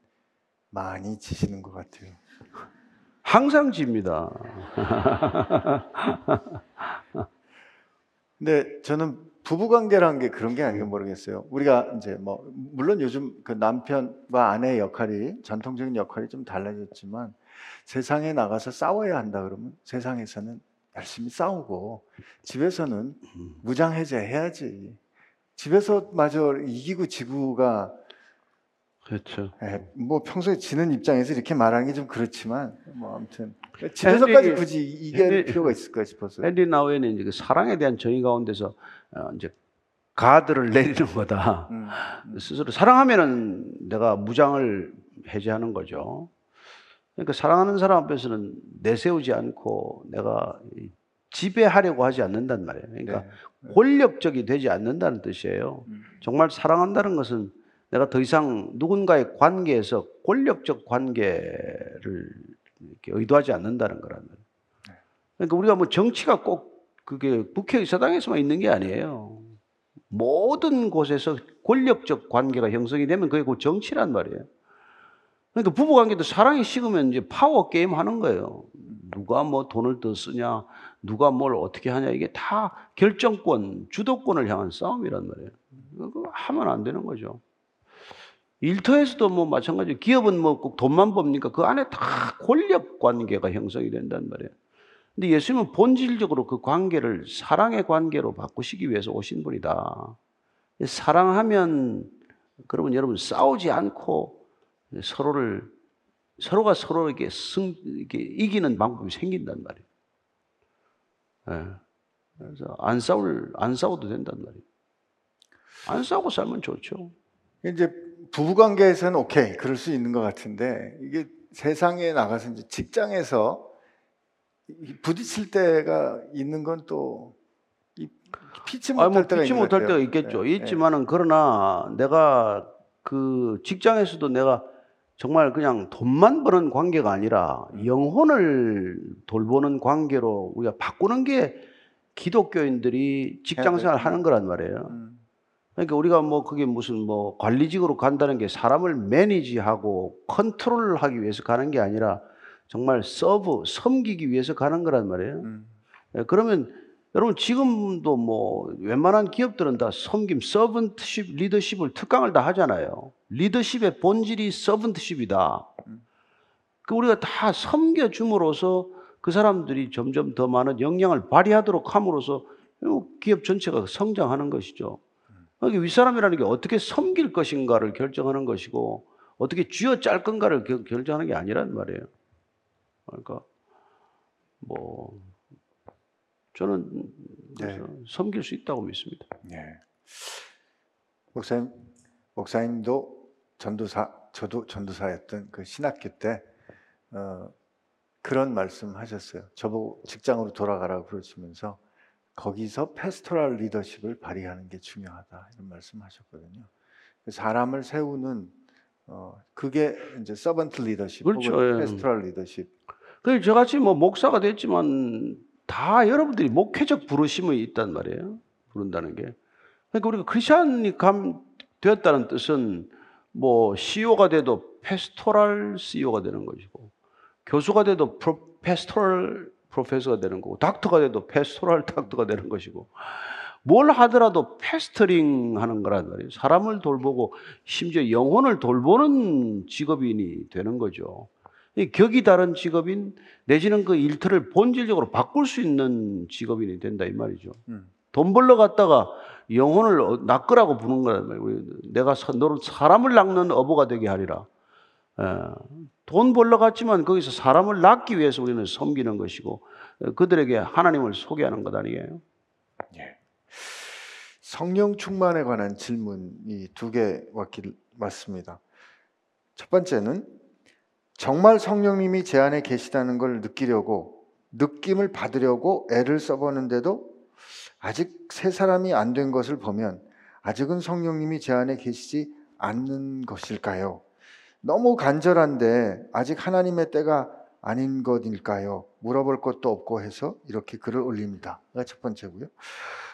많이 지시는 것 같아요. 항상 집니다. 근데 저는 부부관계라는 게 그런 게 아닌가 모르겠어요. 우리가 이제 뭐 물론 요즘 그 남편과 아내의 역할이 전통적인 역할이 좀 달라졌지만, 세상에 나가서 싸워야 한다 그러면 세상에서는 열심히 싸우고 집에서는 무장해제 해야지. 집에서 마저 이기고 지구가 그렇죠. 네, 뭐 평소에 지는 입장에서 이렇게 말하는 게 좀 그렇지만, 뭐 아무튼 집에서까지 굳이 이겨낼 필요가 있을까 싶었어요. 헨리 나우에는 이제 그 사랑에 대한 정의 가운데서 어, 이제 가드를 내리는 거다. 음, 음. 스스로 사랑하면은 내가 무장을 해제하는 거죠. 그러니까 사랑하는 사람 앞에서는 내세우지 않고 내가 지배하려고 하지 않는단 말이에요. 그러니까 네. 권력적이 되지 않는다는 뜻이에요. 음. 정말 사랑한다는 것은 내가 더 이상 누군가의 관계에서 권력적 관계를 이렇게 의도하지 않는다는 거라는. 그러니까 우리가 뭐 정치가 꼭 그게 국회의사당에서만 있는 게 아니에요. 모든 곳에서 권력적 관계가 형성이 되면 그게 곧 정치란 말이에요. 그러니까 부부관계도 사랑이 식으면 이제 파워 게임 하는 거예요. 누가 뭐 돈을 더 쓰냐, 누가 뭘 어떻게 하냐, 이게 다 결정권, 주도권을 향한 싸움이란 말이에요. 그거 하면 안 되는 거죠. 일터에서도 뭐 마찬가지예요. 기업은 뭐 꼭 돈만 법니까? 그 안에 다 권력 관계가 형성이 된단 말이에요. 근데 예수님은 본질적으로 그 관계를 사랑의 관계로 바꾸시기 위해서 오신 분이다. 사랑하면, 그러면 여러분 싸우지 않고 서로를, 서로가 서로에게 승, 이렇게 이기는 방법이 생긴단 말이에요. 네. 그래서 안 싸울, 안 싸워도 된단 말이에요. 안 싸우고 살면 좋죠. 이제 부부 관계에서는 오케이, 그럴 수 있는 것 같은데, 이게 세상에 나가서 이제 직장에서 부딪힐 때가 있는 건 또 피치 못할, 아, 뭐 때가, 피치 못할 때가 있겠죠. 네. 있지만은, 그러나 내가 그 직장에서도 내가 정말 그냥 돈만 버는 관계가 아니라 영혼을 돌보는 관계로 우리가 바꾸는 게 기독교인들이 직장생활 하는 거란 말이에요. 그러니까 우리가 뭐 그게 무슨 뭐 관리직으로 간다는 게 사람을 매니지하고 컨트롤하기 위해서 가는 게 아니라 정말 서브, 섬기기 위해서 가는 거란 말이에요. 음. 예, 그러면 여러분 지금도 뭐 웬만한 기업들은 다 섬김, 서번트십, 리더십을 특강을 다 하잖아요. 리더십의 본질이 서번트십이다. 음. 그 우리가 다 섬겨줌으로써 그 사람들이 점점 더 많은 영향을 발휘하도록 함으로써 기업 전체가 성장하는 것이죠. 그러니까 윗사람이라는 게 어떻게 섬길 것인가를 결정하는 것이고 어떻게 쥐어짤 건가를 겨, 결정하는 게 아니란 말이에요. 그러니까 뭐 저는 네. 섬길 수 있다고 믿습니다. 네. 목사님, 목사님도 전도사, 저도 전도사였던 그 신학기 때 어, 그런 말씀하셨어요. 저보고 직장으로 돌아가라고 그러시면서 거기서 패스토럴 리더십을 발휘하는 게 중요하다 이런 말씀하셨거든요. 사람을 세우는 어, 그게 이제 서번트 리더십, 그렇죠. 혹은 패스토럴 리더십. 그 저같이 뭐 목사가 됐지만 다 여러분들이 목회적 부르심이 있단 말이에요. 부른다는 게. 그러니까 우리가 크리스천이 감 되었다는 뜻은 뭐 씨이오가 돼도 패스토럴 씨이오가 되는 것이고, 교수가 돼도 프로, 패스토럴 프로페서가 되는 거고, 닥터가 돼도 패스토럴 닥터가 되는 것이고, 뭘 하더라도 패스터링 하는 거란 말이에요. 사람을 돌보고 심지어 영혼을 돌보는 직업인이 되는 거죠. 격이 다른 직업인, 내지는 그 일터를 본질적으로 바꿀 수 있는 직업인이 된다 이 말이죠. 음. 돈 벌러 갔다가 영혼을 낚으라고 부는 거란 말이에요. 내가 너는 사람을 낚는 어부가 되게 하리라. 에. 돈 벌러 갔지만 거기서 사람을 낚기 위해서 우리는 섬기는 것이고 그들에게 하나님을 소개하는 것 아니에요? 예. 성령 충만에 관한 질문이 두 개 왔길 맞습니다. 첫 번째는 정말 성령님이 제 안에 계시다는 걸 느끼려고, 느낌을 받으려고 애를 써보는데도 아직 새 사람이 안 된 것을 보면 아직은 성령님이 제 안에 계시지 않는 것일까요? 너무 간절한데 아직 하나님의 때가 아닌 것일까요? 물어볼 것도 없고 해서 이렇게 글을 올립니다. 첫 번째고요.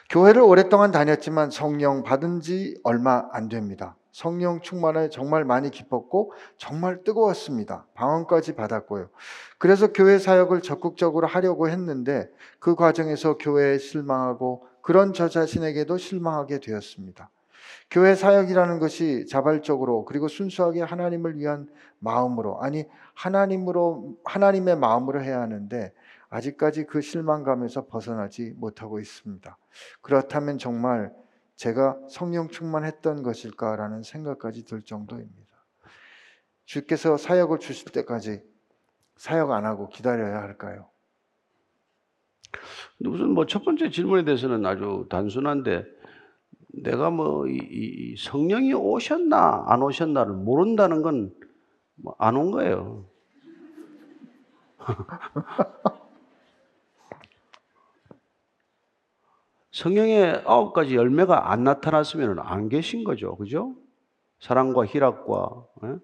교회를 오랫동안 다녔지만 성령 받은 지 얼마 안 됩니다. 성령 충만에 정말 많이 기뻤고 정말 뜨거웠습니다. 방언까지 받았고요. 그래서 교회 사역을 적극적으로 하려고 했는데 그 과정에서 교회에 실망하고 그런 저 자신에게도 실망하게 되었습니다. 교회 사역이라는 것이 자발적으로 그리고 순수하게 하나님을 위한 마음으로, 아니 하나님으로, 하나님의 마음으로 해야 하는데 아직까지 그 실망감에서 벗어나지 못하고 있습니다. 그렇다면 정말 제가 성령 충만했던 것일까라는 생각까지 들 정도입니다. 주께서 사역을 주실 때까지 사역 안 하고 기다려야 할까요? 무슨 뭐 첫 번째 질문에 대해서는 아주 단순한데, 내가 뭐 이, 이 성령이 오셨나 안 오셨나를 모른다는 건 뭐 안 온 거예요. 성령의 아홉 가지 열매가 안 나타났으면 안 계신 거죠. 그죠? 사랑과 희락과 에?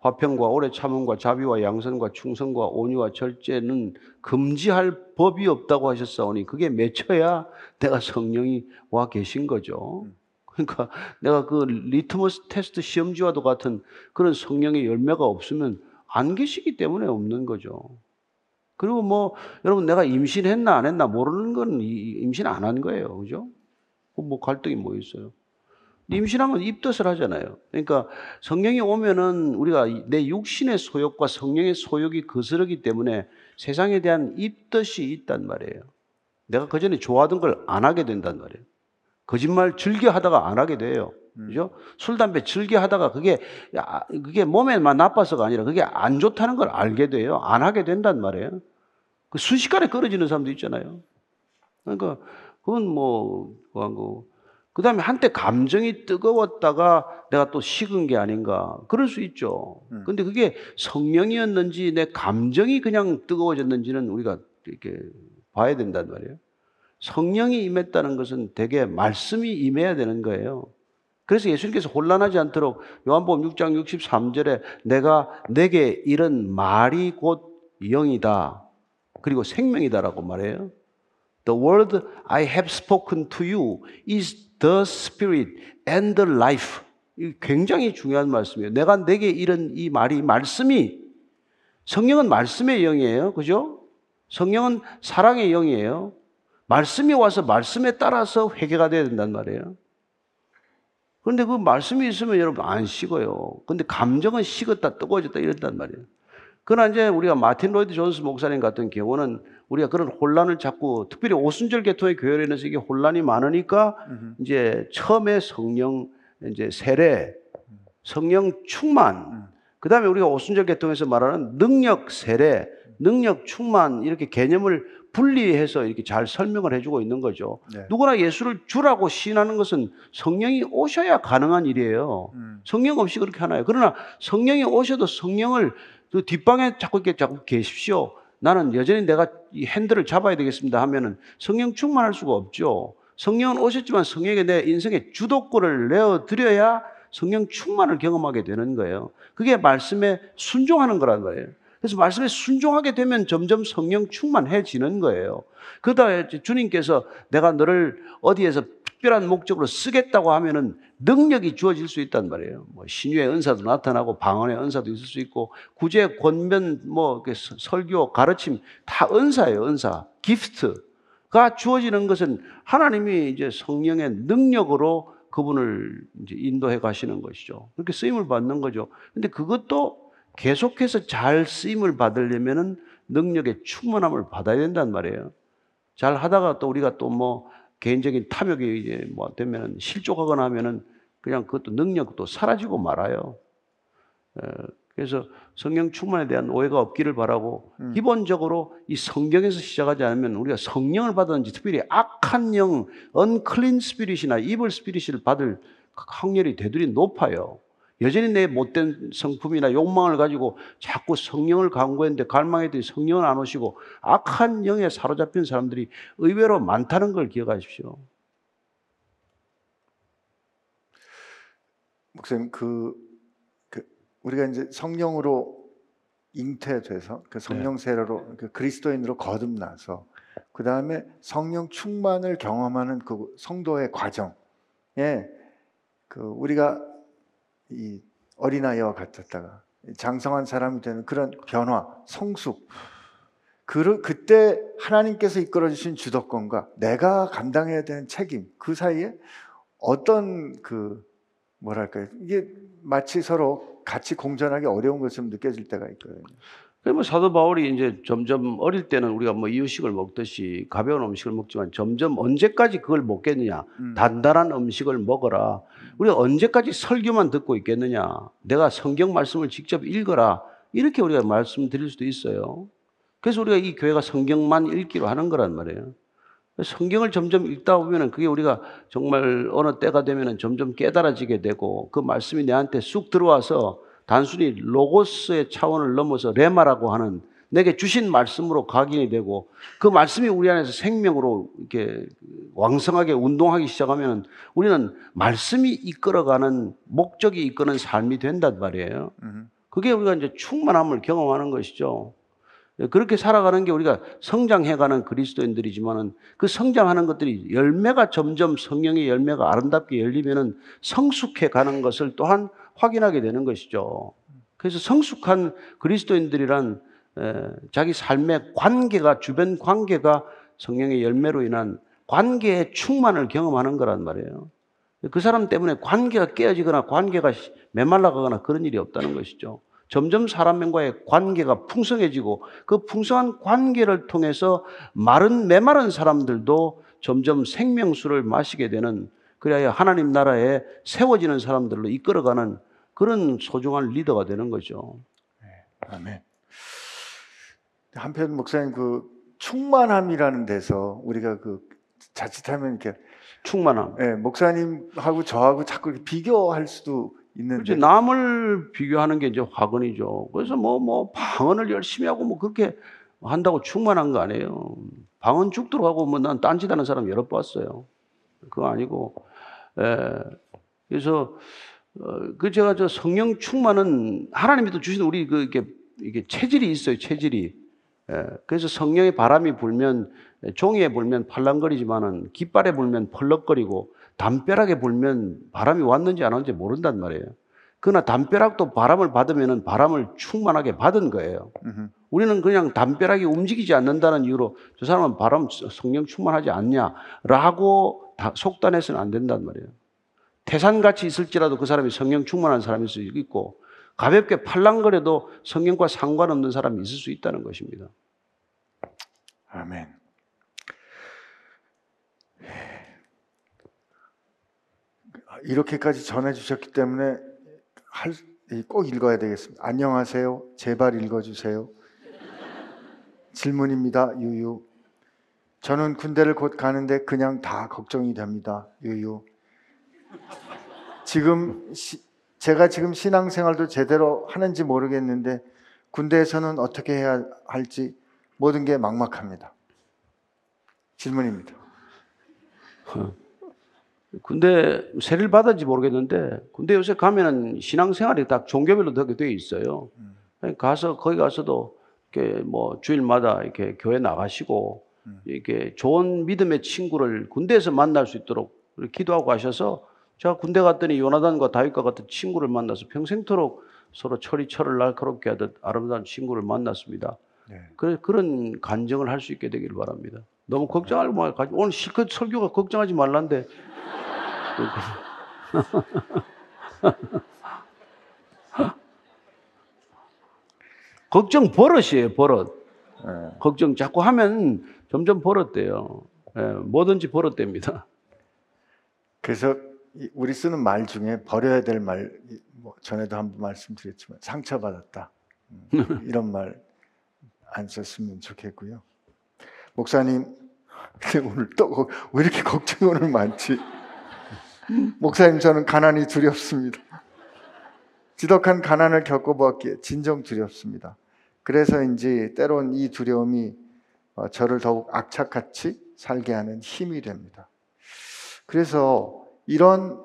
화평과 오래 참음과 자비와 양선과 충성과 온유와 절제는 금지할 법이 없다고 하셨사오니 그게 맺혀야 내가 성령이 와 계신 거죠. 그러니까 내가 그 리트머스 테스트 시험지와도 같은 그런 성령의 열매가 없으면 안 계시기 때문에 없는 거죠. 그리고 뭐 여러분 내가 임신했나 안 했나 모르는 건 임신 안 한 거예요. 그죠? 뭐 갈등이 뭐 있어요. 임신하면 입덧을 하잖아요. 그러니까 성령이 오면은 우리가 내 육신의 소욕과 성령의 소욕이 거스르기 때문에 세상에 대한 입덧이 있단 말이에요. 내가 그전에 좋아하던 걸 안 하게 된단 말이에요. 거짓말 즐겨 하다가 안 하게 돼요. 그죠? 술, 담배 즐겨 하다가 그게, 그게 몸에만 나빠서가 아니라 그게 안 좋다는 걸 알게 돼요. 안 하게 된단 말이에요. 그 순식간에 끊어지는 사람도 있잖아요. 그러니까 그건 뭐, 그한 거. 그 다음에 한때 감정이 뜨거웠다가 내가 또 식은 게 아닌가. 그럴 수 있죠. 근데 그게 성령이었는지 내 감정이 그냥 뜨거워졌는지는 우리가 이렇게 봐야 된단 말이에요. 성령이 임했다는 것은 되게 말씀이 임해야 되는 거예요. 그래서 예수님께서 혼란하지 않도록 요한복음 육 장 육십삼 절에 내가 내게 이런 말이 곧 영이다. 그리고 생명이다라고 말해요. The word I have spoken to you is the spirit and the life. 이게 굉장히 중요한 말씀이에요. 내가 내게 이런 이 말이, 말씀이, 성령은 말씀의 영이에요. 그죠? 성령은 사랑의 영이에요. 말씀이 와서 말씀에 따라서 회개가 돼야 된단 말이에요. 그런데 그 말씀이 있으면 여러분 안 식어요. 근데 감정은 식었다, 뜨거워졌다 이랬단 말이에요. 그러나 이제 우리가 마틴 로이드 존스 목사님 같은 경우는 우리가 그런 혼란을 자꾸, 특별히 오순절 계통의 교회를 인해서 이게 혼란이 많으니까 음흠. 이제 처음에 성령, 이제 세례, 성령 충만, 음. 그 다음에 우리가 오순절 계통에서 말하는 능력 세례, 능력 충만 이렇게 개념을 분리해서 이렇게 잘 설명을 해주고 있는 거죠. 네. 누구나 예수를 주라고 시인하는 것은 성령이 오셔야 가능한 일이에요. 음. 성령 없이 그렇게 하나요? 그러나 성령이 오셔도 성령을 그 뒷방에 자꾸 이렇게 자꾸 계십시오. 나는 여전히 내가 이 핸들을 잡아야 되겠습니다 하면은 성령 충만할 수가 없죠. 성령은 오셨지만 성령에게 내 인생의 주도권을 내어드려야 성령 충만을 경험하게 되는 거예요. 그게 말씀에 순종하는 거란 말이에요. 그래서 말씀에 순종하게 되면 점점 성령 충만해지는 거예요. 그러다 주님께서 내가 너를 어디에서 특별한 목적으로 쓰겠다고 하면은 능력이 주어질 수 있단 말이에요. 뭐 신유의 은사도 나타나고 방언의 은사도 있을 수 있고 구제, 권면, 뭐 설교, 가르침 다 은사예요. 은사, 기프트가 주어지는 것은 하나님이 이제 성령의 능력으로 그분을 이제 인도해 가시는 것이죠. 그렇게 쓰임을 받는 거죠. 근데 그것도 계속해서 잘 쓰임을 받으려면은 능력의 충만함을 받아야 된단 말이에요. 잘 하다가 또 우리가 또 뭐 개인적인 탐욕이 이제 뭐 되면은 실족하거나 하면은 그냥 그것도 능력도 사라지고 말아요. 그래서 성령 충만에 대한 오해가 없기를 바라고 음. 기본적으로 이 성경에서 시작하지 않으면 우리가 성령을 받았는지 특별히 악한 영, unclean spirit이나 evil spirit을 받을 확률이 되도록 높아요. 여전히 내 못된 성품이나 욕망을 가지고 자꾸 성령을 간구했는데 갈망했더니 성령은 안 오시고 악한 영에 사로잡힌 사람들이 의외로 많다는 걸 기억하십시오. 목사님, 그, 그 우리가 이제 성령으로 잉태돼서 그 성령 세례로 그 그리스도인으로 거듭나서 그 다음에 성령 충만을 경험하는 그 성도의 과정에 그 우리가 이 어린아이와 같았다가 장성한 사람이 되는 그런 변화, 성숙, 그, 그때 하나님께서 이끌어주신 주도권과 내가 감당해야 되는 책임, 그 사이에 어떤 그 뭐랄까요, 이게 마치 서로 같이 공존하기 어려운 것처럼 느껴질 때가 있거든요. 그러면 사도 바울이 이제 점점 어릴 때는 우리가 뭐 이유식을 먹듯이 가벼운 음식을 먹지만 점점 언제까지 그걸 먹겠느냐. 음. 단단한 음식을 먹어라. 우리가 언제까지 설교만 듣고 있겠느냐. 내가 성경 말씀을 직접 읽어라. 이렇게 우리가 말씀드릴 수도 있어요. 그래서 우리가 이 교회가 성경만 읽기로 하는 거란 말이에요. 성경을 점점 읽다 보면은 그게 우리가 정말 어느 때가 되면은 점점 깨달아지게 되고 그 말씀이 내한테 쑥 들어와서 단순히 로고스의 차원을 넘어서 레마라고 하는 내게 주신 말씀으로 각인이 되고 그 말씀이 우리 안에서 생명으로 이렇게 왕성하게 운동하기 시작하면 우리는 말씀이 이끌어가는 목적이 이끄는 삶이 된단 말이에요. 그게 우리가 이제 충만함을 경험하는 것이죠. 그렇게 살아가는 게 우리가 성장해가는 그리스도인들이지만은 그 성장하는 것들이 열매가 점점 성령의 열매가 아름답게 열리면은 성숙해가는 것을 또한 확인하게 되는 것이죠. 그래서 성숙한 그리스도인들이란 자기 삶의 관계가, 주변 관계가 성령의 열매로 인한 관계의 충만을 경험하는 거란 말이에요. 그 사람 때문에 관계가 깨어지거나 관계가 메말라가거나 그런 일이 없다는 것이죠. 점점 사람과의 관계가 풍성해지고 그 풍성한 관계를 통해서 마른 메마른 사람들도 점점 생명수를 마시게 되는, 그래야 하나님 나라에 세워지는 사람들로 이끌어가는 그런 소중한 리더가 되는 거죠. 네, 아멘. 한편 목사님, 그 충만함이라는 데서 우리가 그 자칫하면 이렇게 충만함. 예, 네, 목사님하고 저하고 자꾸 이렇게 비교할 수도 있는데. 그렇지, 남을 비교하는 게 이제 화근이죠. 그래서 뭐, 뭐, 방언을 열심히 하고 뭐 그렇게 한다고 충만한 거 아니에요. 방언 죽도록 하고 뭐 난 딴짓 하는 사람 여러 번 봤어요. 그거 아니고. 예. 그래서, 어, 그 제가 저 성령 충만은 하나님이 또 주신 우리 그 이렇게, 이게 체질이 있어요, 체질이. 예. 그래서 성령의 바람이 불면, 종이에 불면 팔랑거리지만은 깃발에 불면 펄럭거리고 담벼락에 불면 바람이 왔는지 안 왔는지 모른단 말이에요. 그러나 담벼락도 바람을 받으면은 바람을 충만하게 받은 거예요. 으흠. 우리는 그냥 담벼락이 움직이지 않는다는 이유로 저 사람은 바람 성령 충만하지 않냐라고 다 속단해서는 안 된단 말이에요. 태산같이 있을지라도 그 사람이 성령 충만한 사람일 수 있고, 가볍게 팔랑거려도 성령과 상관없는 사람이 있을 수 있다는 것입니다. 아멘. 이렇게까지 전해주셨기 때문에 할, 꼭 읽어야 되겠습니다. 안녕하세요. 제발 읽어주세요. 질문입니다. 유유. 저는 군대를 곧 가는데 그냥 다 걱정이 됩니다. 유유. 지금 시, 제가 지금 신앙생활도 제대로 하는지 모르겠는데 군대에서는 어떻게 해야 할지 모든 게 막막합니다. 질문입니다. 군대 세례를 받았는지 모르겠는데 군대 요새 가면은 신앙생활이 딱 종교별로 되게 돼 있어요. 가서 거기 가서도 이렇게 뭐 주일마다 이렇게 교회 나가시고 이렇게 좋은 믿음의 친구를 군대에서 만날 수 있도록 기도하고 하셔서, 제가 군대 갔더니 요나단과 다윗과 같은 친구를 만나서 평생토록 서로 철이 철을 날카롭게 하듯 아름다운 친구를 만났습니다. 네. 그래서 그런 간증을 할 수 있게 되길 바랍니다. 너무 걱정하지 말고, 오늘 실컷 설교가 걱정하지 말란데. 걱정 버릇이에요, 버릇. 네. 걱정 자꾸 하면 점점 버릇돼요. 네, 뭐든지 버릇됩니다. 그래서 우리 쓰는 말 중에 버려야 될 말, 뭐 전에도 한번 말씀드렸지만 상처받았다, 이런 말 안 썼으면 좋겠고요. 목사님, 근데 오늘 또 왜 이렇게 걱정이 오늘 많지? 목사님, 저는 가난이 두렵습니다. 지독한 가난을 겪어보았기에 진정 두렵습니다. 그래서인지 때론 이 두려움이 저를 더욱 악착같이 살게 하는 힘이 됩니다. 그래서 이런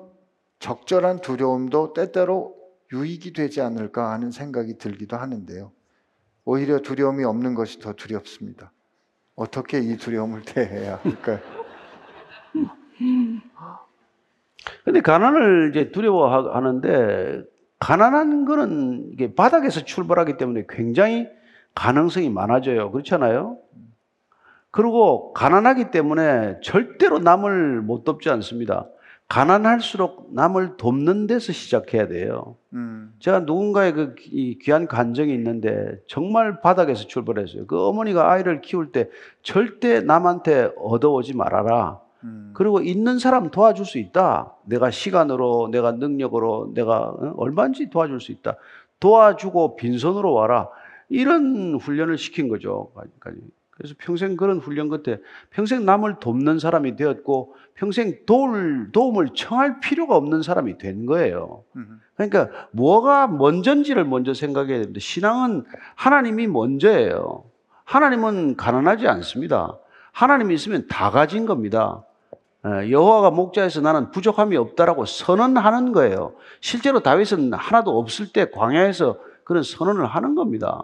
적절한 두려움도 때때로 유익이 되지 않을까 하는 생각이 들기도 하는데요. 오히려 두려움이 없는 것이 더 두렵습니다. 어떻게 이 두려움을 대해야 할까요? 근데 가난을 이제 두려워하는데, 가난한 거는 이게 바닥에서 출발하기 때문에 굉장히 가능성이 많아져요. 그렇잖아요? 그리고 가난하기 때문에 절대로 남을 못 돕지 않습니다. 가난할수록 남을 돕는 데서 시작해야 돼요. 음. 제가 누군가의 그 귀한 간증이 있는데 정말 바닥에서 출발했어요. 그 어머니가 아이를 키울 때 절대 남한테 얻어오지 말아라. 음. 그리고 있는 사람 도와줄 수 있다. 내가 시간으로, 내가 능력으로, 내가 얼마인지 도와줄 수 있다. 도와주고 빈손으로 와라. 이런 훈련을 시킨 거죠. 그래서 평생 그런 훈련 끝에 평생 남을 돕는 사람이 되었고, 평생 도울, 도움을 청할 필요가 없는 사람이 된 거예요. 그러니까 뭐가 먼저인지를 먼저 생각해야 됩니다. 신앙은 하나님이 먼저예요. 하나님은 가난하지 않습니다. 하나님이 있으면 다 가진 겁니다. 여호와가 목자에서 나는 부족함이 없다라고 선언하는 거예요. 실제로 다윗은 하나도 없을 때 광야에서 그런 선언을 하는 겁니다.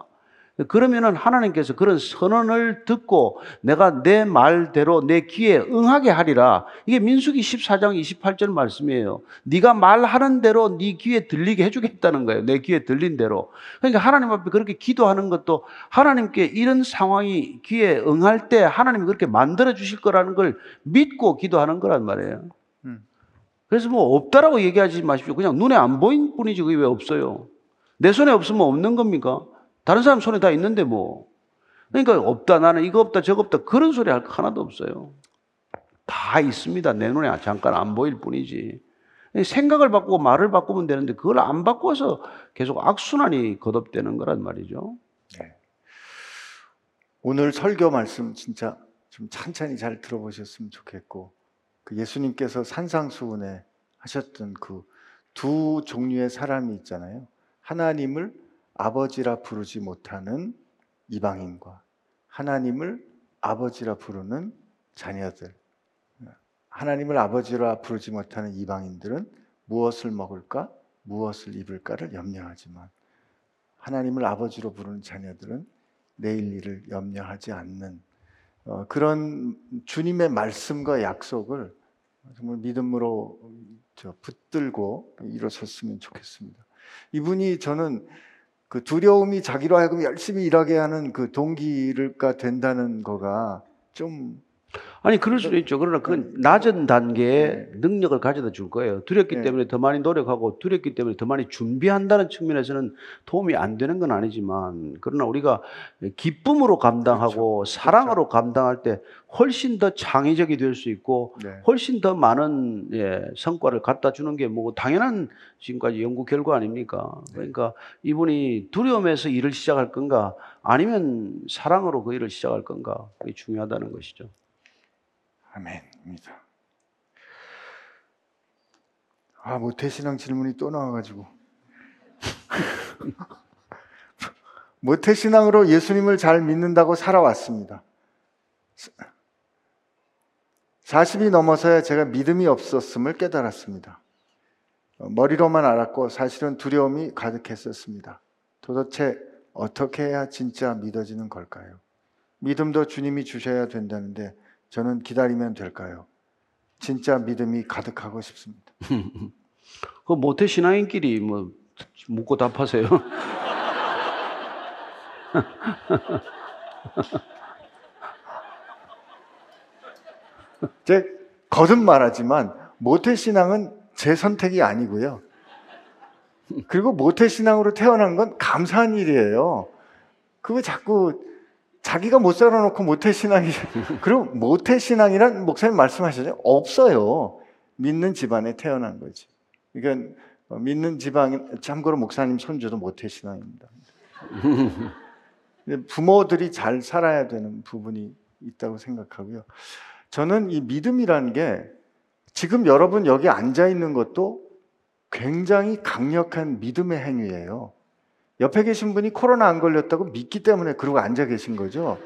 그러면은 하나님께서 그런 선언을 듣고 내가 내 말대로 내 귀에 응하게 하리라. 이게 민수기 십사 장 이십팔 절 말씀이에요. 네가 말하는 대로 네 귀에 들리게 해주겠다는 거예요. 내 귀에 들린 대로. 그러니까 하나님 앞에 그렇게 기도하는 것도 하나님께 이런 상황이 귀에 응할 때 하나님이 그렇게 만들어 주실 거라는 걸 믿고 기도하는 거란 말이에요. 그래서 뭐 없다라고 얘기하지 마십시오. 그냥 눈에 안 보인 뿐이지 그게 왜 없어요? 내 손에 없으면 없는 겁니까? 다른 사람 손에 다 있는데 뭐. 그러니까 없다, 나는 이거 없다 저거 없다 그런 소리 할 거 하나도 없어요. 다 있습니다. 내 눈에 잠깐 안 보일 뿐이지. 생각을 바꾸고 말을 바꾸면 되는데 그걸 안 바꿔서 계속 악순환이 거듭되는 거란 말이죠. 네. 오늘 설교 말씀 진짜 좀 찬찬히 잘 들어보셨으면 좋겠고, 예수님께서 산상수훈에 하셨던 그 두 종류의 사람이 있잖아요. 하나님을 아버지라 부르지 못하는 이방인과 하나님을 아버지라 부르는 자녀들. 하나님을 아버지라 부르지 못하는 이방인들은 무엇을 먹을까, 무엇을 입을까를 염려하지만 하나님을 아버지로 부르는 자녀들은 내일 일을 염려하지 않는 어, 그런 주님의 말씀과 약속을 정말 믿음으로 저 붙들고 일어섰으면 좋겠습니다. 이분이 저는 그 두려움이 자기로 하여금 열심히 일하게 하는 그 동기가 된다는 거가 좀, 아니 그럴 수도 있죠. 그러나 그건 낮은 단계의 네. 능력을 가져다 줄 거예요. 두렵기 네. 때문에 더 많이 노력하고 두렵기 때문에 더 많이 준비한다는 측면에서는 도움이 안 되는 건 아니지만, 그러나 우리가 기쁨으로 감당하고 그렇죠. 사랑으로 그렇죠. 감당할 때 훨씬 더 창의적이 될 수 있고 네. 훨씬 더 많은 예, 성과를 갖다 주는 게 뭐 당연한 지금까지 연구 결과 아닙니까? 그러니까 이분이 두려움에서 일을 시작할 건가 아니면 사랑으로 그 일을 시작할 건가, 그게 중요하다는 것이죠. 아멘입니다. 아, 모태신앙 질문이 또 나와가지고 모태신앙으로 예수님을 잘 믿는다고 살아왔습니다. 사십이 넘어서야 제가 믿음이 없었음을 깨달았습니다. 머리로만 알았고 사실은 두려움이 가득했었습니다. 도대체 어떻게 해야 진짜 믿어지는 걸까요? 믿음도 주님이 주셔야 된다는데 저는 기다리면 될까요? 진짜 믿음이 가득하고 싶습니다. 그 모태 신앙인끼리 뭐 묻고 답하세요. 제 거듭 말하지만 모태 신앙은 제 선택이 아니고요. 그리고 모태 신앙으로 태어난 건 감사한 일이에요. 그거 자꾸 자기가 못 살아놓고 모태신앙이, 그리고 모태신앙이란 목사님 말씀하셨죠? 없어요. 믿는 집안에 태어난 거지. 그러니까 믿는 집안, 참고로 목사님 손주도 모태신앙입니다. 부모들이 잘 살아야 되는 부분이 있다고 생각하고요. 저는 이 믿음이라는 게 지금 여러분 여기 앉아있는 것도 굉장히 강력한 믿음의 행위예요. 옆에 계신 분이 코로나 안 걸렸다고 믿기 때문에 그러고 앉아 계신 거죠.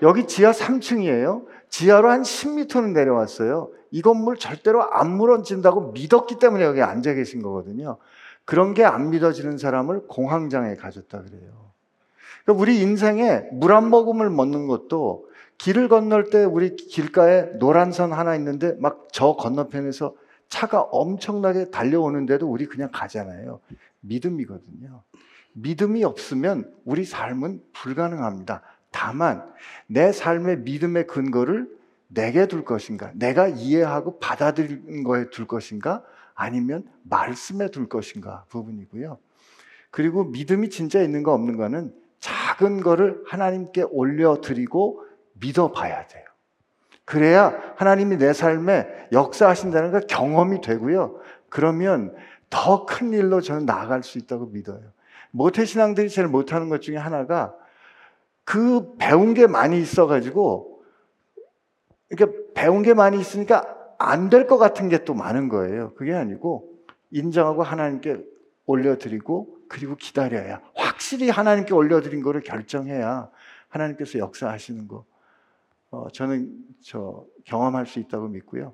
여기 지하 삼 층이에요. 지하로 한 십 미터는 내려왔어요. 이 건물 절대로 안 무너진다고 믿었기 때문에 여기 앉아 계신 거거든요. 그런 게 안 믿어지는 사람을 공황장애에 가졌다 그래요. 그러니까 우리 인생에 물 한 모금을 먹는 것도, 길을 건널 때 우리 길가에 노란 선 하나 있는데 막 저 건너편에서 차가 엄청나게 달려오는데도 우리 그냥 가잖아요. 믿음이거든요. 믿음이 없으면 우리 삶은 불가능합니다. 다만 내 삶의 믿음의 근거를 내게 둘 것인가, 내가 이해하고 받아들인 거에 둘 것인가, 아니면 말씀에 둘 것인가 부분이고요. 그리고 믿음이 진짜 있는가 없는가는 작은 거를 하나님께 올려드리고 믿어봐야 돼요. 그래야 하나님이 내 삶에 역사하신다는 걸 경험이 되고요. 그러면 더 큰 일로 저는 나아갈 수 있다고 믿어요. 모태신앙들이 제일 못하는 것 중에 하나가 그 배운 게 많이 있어가지고, 그러니까 배운 게 많이 있으니까 안 될 것 같은 게 또 많은 거예요. 그게 아니고 인정하고 하나님께 올려드리고 그리고 기다려야, 확실히 하나님께 올려드린 거를 결정해야 하나님께서 역사하시는 거 어, 저는 저 경험할 수 있다고 믿고요.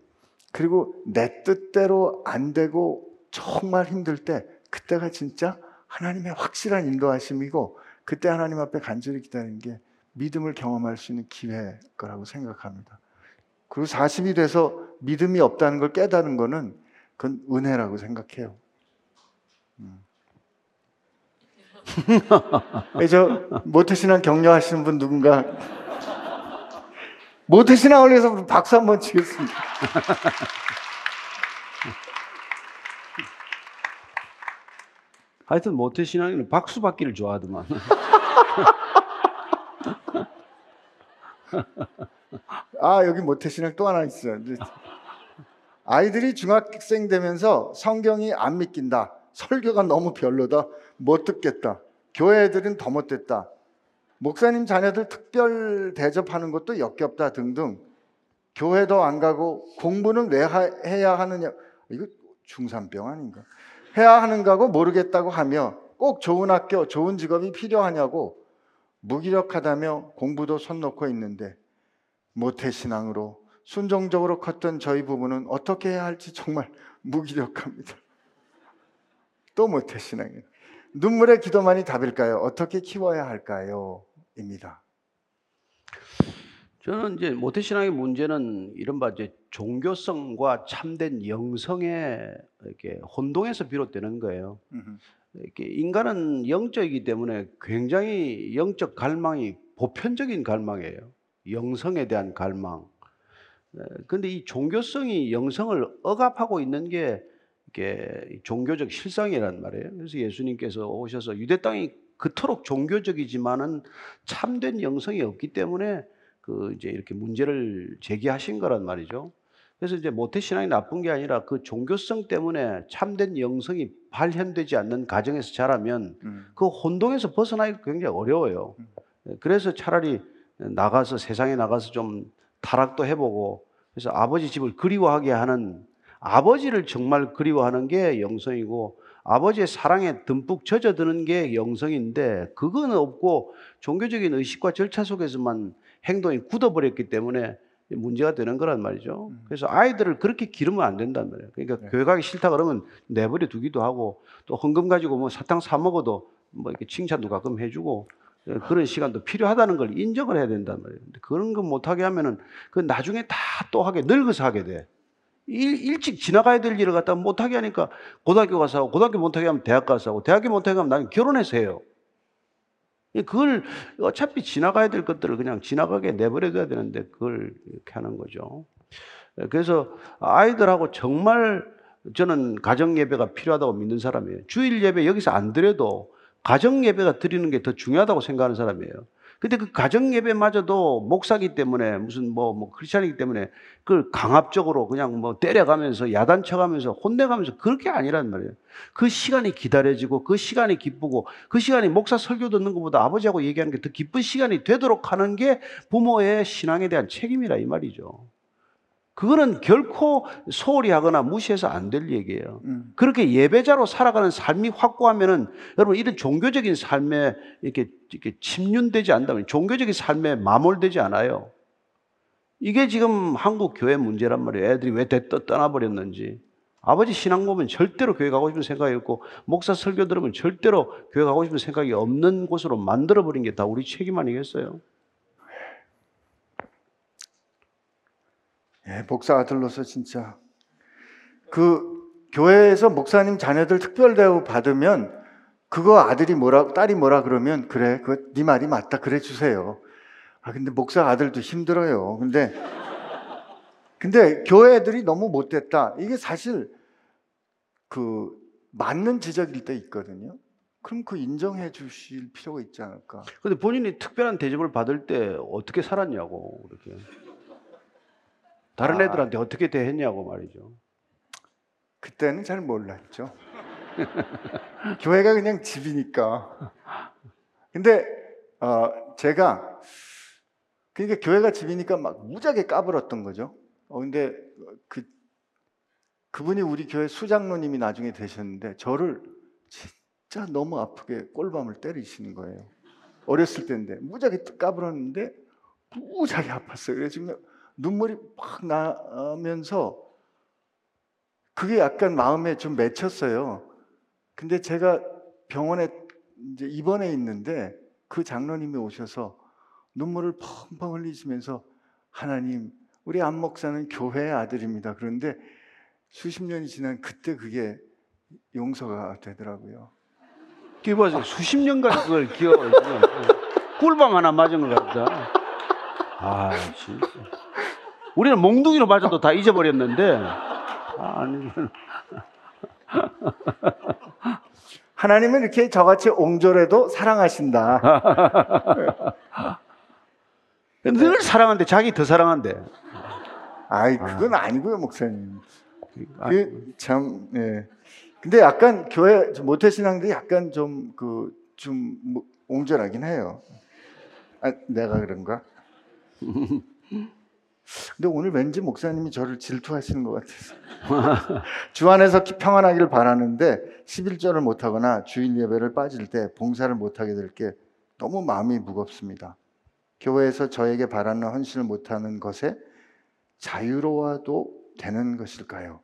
그리고 내 뜻대로 안 되고 정말 힘들 때, 그때가 진짜 하나님의 확실한 인도하심이고 그때 하나님 앞에 간절히 기다리는 게 믿음을 경험할 수 있는 기회일 거라고 생각합니다. 그리고 사십이 돼서 믿음이 없다는 걸 깨달은 거는 그건 은혜라고 생각해요. 음. 저 모태신앙 격려하시는 분 누군가 모태신앙 관련해서 박수 한번 치겠습니다. 하여튼 모태신앙에는 박수 받기를 좋아하더만. 아, 여기 모태신앙 또 하나 있어요. 아이들이 중학생 되면서 성경이 안 믿긴다, 설교가 너무 별로다, 못 듣겠다, 교회 애들은 더 못됐다, 목사님 자녀들 특별 대접하는 것도 역겹다 등등, 교회도 안 가고 공부는 왜 하, 해야 하느냐, 이거 중산병 아닌가, 해야 하는가고 모르겠다고 하며, 꼭 좋은 학교, 좋은 직업이 필요하냐고 무기력하다며 공부도 손 놓고 있는데, 모태신앙으로 순종적으로 컸던 저희 부부는 어떻게 해야 할지 정말 무기력합니다. 또 모태신앙이에요. 눈물의 기도만이 답일까요? 어떻게 키워야 할까요? 입니다. 저는 이제 모태신앙의 문제는 이른바 이제 종교성과 참된 영성의 이렇게 혼동에서 비롯되는 거예요. 이렇게 인간은 영적이기 때문에 굉장히 영적 갈망이 보편적인 갈망이에요. 영성에 대한 갈망. 그런데 이 종교성이 영성을 억압하고 있는 게 이게 종교적 실상이란 말이에요. 그래서 예수님께서 오셔서 유대 땅이 그토록 종교적이지만은 참된 영성이 없기 때문에 그 이제 이렇게 문제를 제기하신 거란 말이죠. 그래서 이제 모태신앙이 나쁜 게 아니라 그 종교성 때문에 참된 영성이 발현되지 않는 가정에서 자라면 음. 그 혼동에서 벗어나기가 굉장히 어려워요. 그래서 차라리 나가서 세상에 나가서 좀 타락도 해보고, 그래서 아버지 집을 그리워하게 하는, 아버지를 정말 그리워하는 게 영성이고, 아버지의 사랑에 듬뿍 젖어드는 게 영성인데, 그건 없고 종교적인 의식과 절차 속에서만 행동이 굳어버렸기 때문에 문제가 되는 거란 말이죠. 그래서 아이들을 그렇게 기르면 안 된단 말이에요. 그러니까 네. 교회 가기 싫다 그러면 내버려 두기도 하고, 또 헌금 가지고 뭐 사탕 사 먹어도 뭐 이렇게 칭찬도 가끔 해주고, 그런 시간도 필요하다는 걸 인정을 해야 된단 말이에요. 근데 그런 거 못하게 하면은 그 나중에 다 또 하게, 늙어서 하게 돼. 일, 일찍 지나가야 될 일을 갖다 못하게 하니까 고등학교 가서 하고, 고등학교 못하게 하면 대학 가서 하고, 대학교 못하게 하면 나는 결혼해서 해요. 그걸 어차피 지나가야 될 것들을 그냥 지나가게 내버려둬야 되는데 그걸 이렇게 하는 거죠. 그래서 아이들하고 정말 저는 가정예배가 필요하다고 믿는 사람이에요. 주일 예배 여기서 안 드려도 가정예배가 드리는 게 더 중요하다고 생각하는 사람이에요. 근데 그 가정예배마저도 목사기 때문에 무슨 뭐, 뭐, 크리스찬이기 때문에 그걸 강압적으로 그냥 뭐 때려가면서 야단쳐가면서 혼내가면서 그렇게 아니란 말이에요. 그 시간이 기다려지고 그 시간이 기쁘고 그 시간이 목사 설교 듣는 것보다 아버지하고 얘기하는 게 더 기쁜 시간이 되도록 하는 게 부모의 신앙에 대한 책임이라 이 말이죠. 그거는 결코 소홀히 하거나 무시해서 안 될 얘기예요. 음. 그렇게 예배자로 살아가는 삶이 확고하면은 여러분 이런 종교적인 삶에 이렇게, 이렇게 침륜되지 않다면, 종교적인 삶에 마몰되지 않아요. 이게 지금 한국 교회 문제란 말이에요. 애들이 왜 떠나버렸는지. 아버지 신앙 보면 절대로 교회 가고 싶은 생각이 없고, 목사 설교 들으면 절대로 교회 가고 싶은 생각이 없는 곳으로 만들어버린 게 다 우리 책임 아니겠어요? 예, 목사 아들로서 진짜 그 교회에서 목사님 자녀들 특별 대우 받으면 그거 아들이 뭐라 딸이 뭐라 그러면 그래 그 네 말이 맞다 그래 주세요. 아 근데 목사 아들도 힘들어요. 근데 근데 교회 애들이 너무 못됐다, 이게 사실 그 맞는 지적일 때 있거든요. 그럼 그 인정해 주실 필요가 있지 않을까. 근데 본인이 특별한 대접을 받을 때 어떻게 살았냐고, 그렇게 다른 애들한테 아, 어떻게 대했냐고 말이죠. 그때는 잘 몰랐죠. 교회가 그냥 집이니까. 근데 어, 제가 그러니까 교회가 집이니까 막 무지하게 까불었던 거죠. 어, 근데 그 그분이 우리 교회 수장로님이 나중에 되셨는데 저를 진짜 너무 아프게 꼴밤을 때리시는 거예요. 어렸을 때인데 무지하게 까불었는데 무지하게 아팠어요. 그래서 지금 눈물이 막 나면서 그게 약간 마음에 좀 맺혔어요. 근데 제가 병원에 이제 입원해 있는데 그 장로님이 오셔서 눈물을 펑펑 흘리시면서 하나님, 우리 안 목사는 교회의 아들입니다. 그런데 수십 년이 지난 그때 그게 용서가 되더라고요. 이게 봐서 수십 년간 그걸 기억을 꿀밤 하나 맞은 것 같다. 아, 진짜. 우리는 몽둥이로 맞아도 다 잊어버렸는데. 아, 아니면. 하나님은 이렇게 저같이 옹졸해도 사랑하신다. 늘 사랑한데 자기 더 사랑한대. 아이, 그건 아니고요, 목사님. 그 참, 예. 근데 약간 교회 모태신앙들이 약간 좀 그 좀 뭐, 옹졸하긴 해요. 아, 내가 그런가? 근데 오늘 왠지 목사님이 저를 질투하시는 것 같아서 주 안에서 평안하기를 바라는데 십일조를 못하거나 주일 예배를 빠질 때 봉사를 못하게 될 게 너무 마음이 무겁습니다. 교회에서 저에게 바라는 헌신을 못하는 것에 자유로워도 되는 것일까요?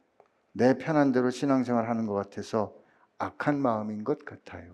내 편한 대로 신앙생활 하는 것 같아서 악한 마음인 것 같아요.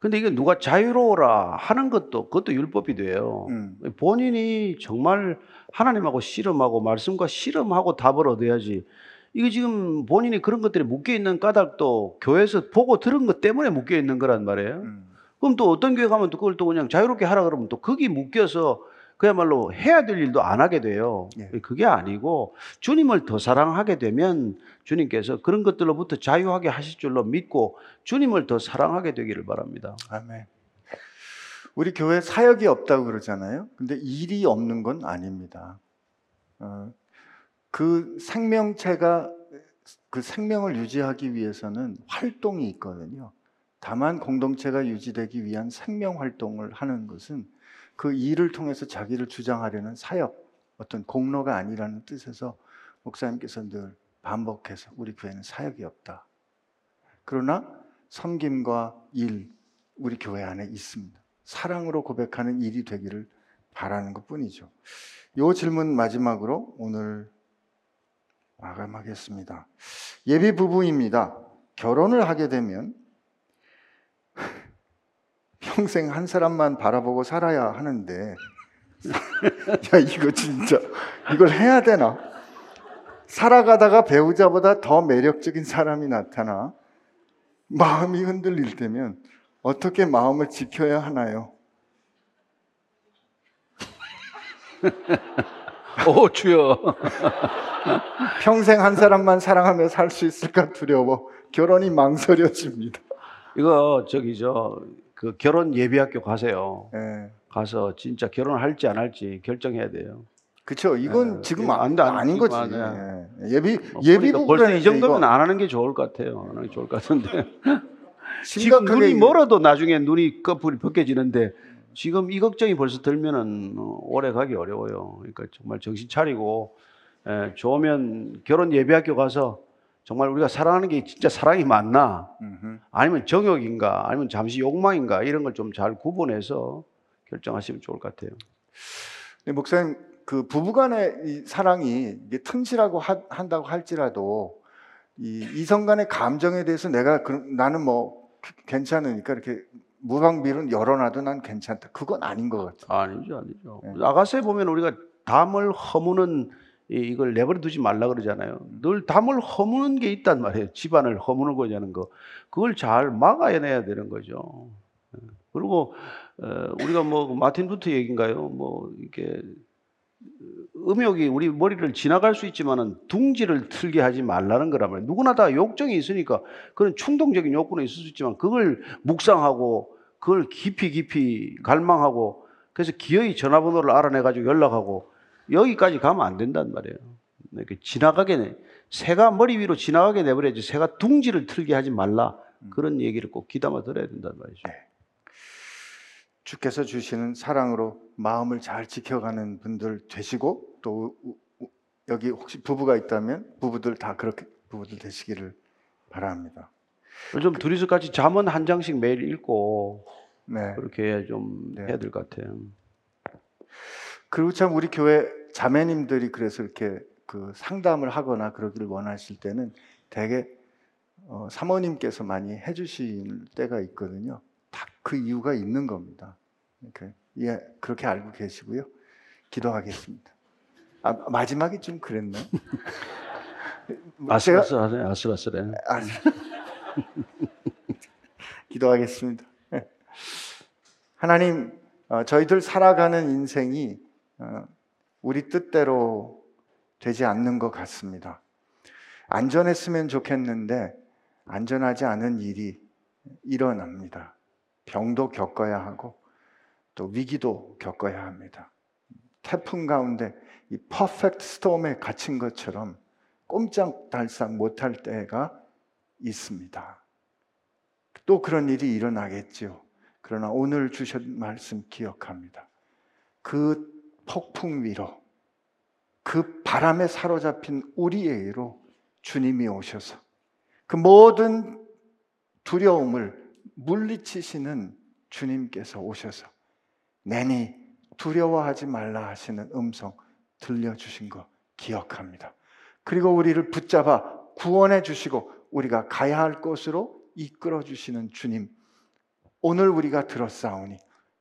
근데 이게 누가 자유로워라 하는 것도 그것도 율법이 돼요. 음. 본인이 정말 하나님하고 씨름하고 말씀과 씨름하고 답을 얻어야지. 이게 지금 본인이 그런 것들이 묶여있는 까닭도 교회에서 보고 들은 것 때문에 묶여있는 거란 말이에요. 음. 그럼 또 어떤 교회 가면 또 그걸 또 그냥 자유롭게 하라 그러면 또 거기 묶여서 그야말로 해야 될 일도 안 하게 돼요. 예. 그게 아니고 주님을 더 사랑하게 되면 주님께서 그런 것들로부터 자유하게 하실 줄로 믿고 주님을 더 사랑하게 되기를 바랍니다. 아멘. 우리 교회 사역이 없다고 그러잖아요. 근데 일이 없는 건 아닙니다. 어, 그 생명체가 그 생명을 유지하기 위해서는 활동이 있거든요. 다만 공동체가 유지되기 위한 생명 활동을 하는 것은 그 일을 통해서 자기를 주장하려는 사역, 어떤 공로가 아니라는 뜻에서 목사님께서 늘 반복해서 우리 교회는 사역이 없다. 그러나 섬김과 일, 우리 교회 안에 있습니다. 사랑으로 고백하는 일이 되기를 바라는 것뿐이죠. 이 질문 마지막으로 오늘 마감하겠습니다. 예비 부부입니다. 결혼을 하게 되면 평생 한 사람만 바라보고 살아야 하는데 야, 이거 진짜 이걸 해야 되나? 살아가다가 배우자보다 더 매력적인 사람이 나타나 마음이 흔들릴 때면 어떻게 마음을 지켜야 하나요? 오 주여. 평생 한 사람만 사랑하며 살 수 있을까 두려워 결혼이 망설여집니다. 이거 저기죠. 그 결혼 예비학교 가세요. 네. 가서 진짜 결혼을 할지 안 할지 결정해야 돼요. 그렇죠. 이건 네. 지금 안, 안, 아닌 거지. 네. 예비 예비부부는 벌써 이 정도면 이거. 안 하는 게 좋을 것 같아요. 안 하는 게 좋을 것 같은데. 지금 눈이 멀어도 나중에 눈이 거품이 벗겨지는데 지금 이 걱정이 벌써 들면은 오래 가기 어려워요. 그러니까 정말 정신 차리고 에, 좋으면 결혼 예비학교 가서. 정말 우리가 사랑하는 게 진짜 사랑이 맞나? 아니면 정욕인가? 아니면 잠시 욕망인가? 이런 걸 좀 잘 구분해서 결정하시면 좋을 것 같아요. 네, 목사님, 그 부부간의 이 사랑이 이게 튼실하고 하, 한다고 할지라도 이 이성간의 감정에 대해서 내가 그, 나는 뭐 괜찮으니까 이렇게 무방비로 열어놔도 난 괜찮다. 그건 아닌 것 같아요. 아니죠, 아니죠. 네. 아가서에 보면 우리가 담을 허무는 이걸 내버려 두지 말라 그러잖아요. 늘 담을 허무는 게 있단 말이에요. 집안을 허무르고 하는 거. 그걸 잘 막아내야 되는 거죠. 그리고 우리가 뭐 마틴 루터 얘기인가요? 뭐 이렇게 음욕이 우리 머리를 지나갈 수 있지만은 둥지를 틀게 하지 말라는 거란 말이에요. 누구나 다 욕정이 있으니까 그런 충동적인 욕구는 있을 수 있지만 그걸 묵상하고 그걸 깊이 깊이 갈망하고 그래서 기어이 전화번호를 알아내가지고 연락하고 여기까지 가면 안 된단 말이에요. 이렇게 지나가게 내, 새가 머리 위로 지나가게 내버려야지 새가 둥지를 틀게 하지 말라. 그런 얘기를 꼭 귀담아 들어야 된단 말이죠. 네. 주께서 주시는 사랑으로 마음을 잘 지켜가는 분들 되시고 또 여기 혹시 부부가 있다면 부부들 다 그렇게 부부들 되시기를 바랍니다. 요즘 그, 둘이서 같이 잠언 한 장씩 매일 읽고 네. 그렇게 좀 네. 해야 될 것 같아요. 그리고 참 우리 교회 자매님들이 그래서 이렇게 그 상담을 하거나 그러기를 원하실 때는 되게 어 사모님께서 많이 해주실 때가 있거든요. 탁 그 이유가 있는 겁니다. 그렇게, 예, 그렇게 알고 계시고요. 기도하겠습니다. 아, 마지막에 좀 그랬나? 아슬아슬하네, 아슬아슬해. 기도하겠습니다. 하나님, 어, 저희들 살아가는 인생이 어, 우리 뜻대로 되지 않는 것 같습니다. 안전했으면 좋겠는데 안전하지 않은 일이 일어납니다. 병도 겪어야 하고 또 위기도 겪어야 합니다. 태풍 가운데 이 퍼펙트 스톰에 갇힌 것처럼 꼼짝달싹 못할 때가 있습니다. 또 그런 일이 일어나겠지요. 그러나 오늘 주신 말씀 기억합니다. 그 폭풍 위로, 그 바람에 사로잡힌 우리의 위로 주님이 오셔서 그 모든 두려움을 물리치시는 주님께서 오셔서 내니 두려워하지 말라 하시는 음성 들려주신 거 기억합니다. 그리고 우리를 붙잡아 구원해 주시고 우리가 가야 할 곳으로 이끌어 주시는 주님, 오늘 우리가 들었사오니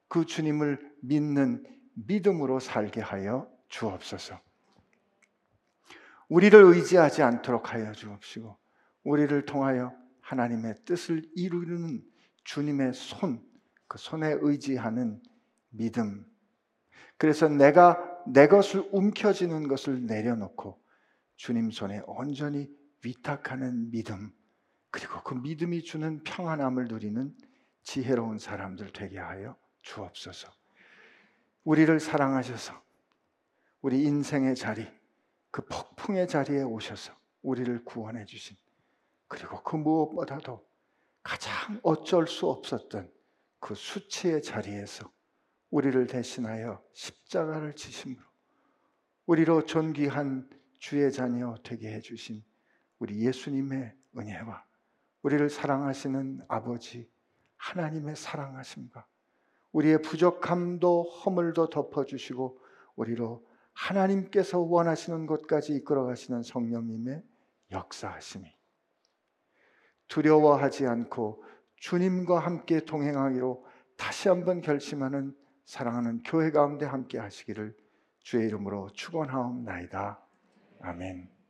그 주님을 믿는 믿음으로 살게 하여 주옵소서. 우리를 의지하지 않도록 하여 주옵시고 우리를 통하여 하나님의 뜻을 이루는 주님의 손, 그 손에 의지하는 믿음, 그래서 내가 내 것을 움켜쥐는 것을 내려놓고 주님 손에 온전히 위탁하는 믿음, 그리고 그 믿음이 주는 평안함을 누리는 지혜로운 사람들 되게 하여 주옵소서. 우리를 사랑하셔서 우리 인생의 자리, 그 폭풍의 자리에 오셔서 우리를 구원해 주신, 그리고 그 무엇보다도 가장 어쩔 수 없었던 그 수치의 자리에서 우리를 대신하여 십자가를 지심으로 우리로 존귀한 주의 자녀 되게 해주신 우리 예수님의 은혜와 우리를 사랑하시는 아버지 하나님의 사랑하심과 우리의 부족함도 허물도 덮어주시고 우리로 하나님께서 원하시는 곳까지 이끌어가시는 성령님의 역사하심이, 두려워하지 않고 주님과 함께 동행하기로 다시 한번 결심하는 사랑하는 교회 가운데 함께 하시기를 주의 이름으로 축원하옵나이다. 아멘.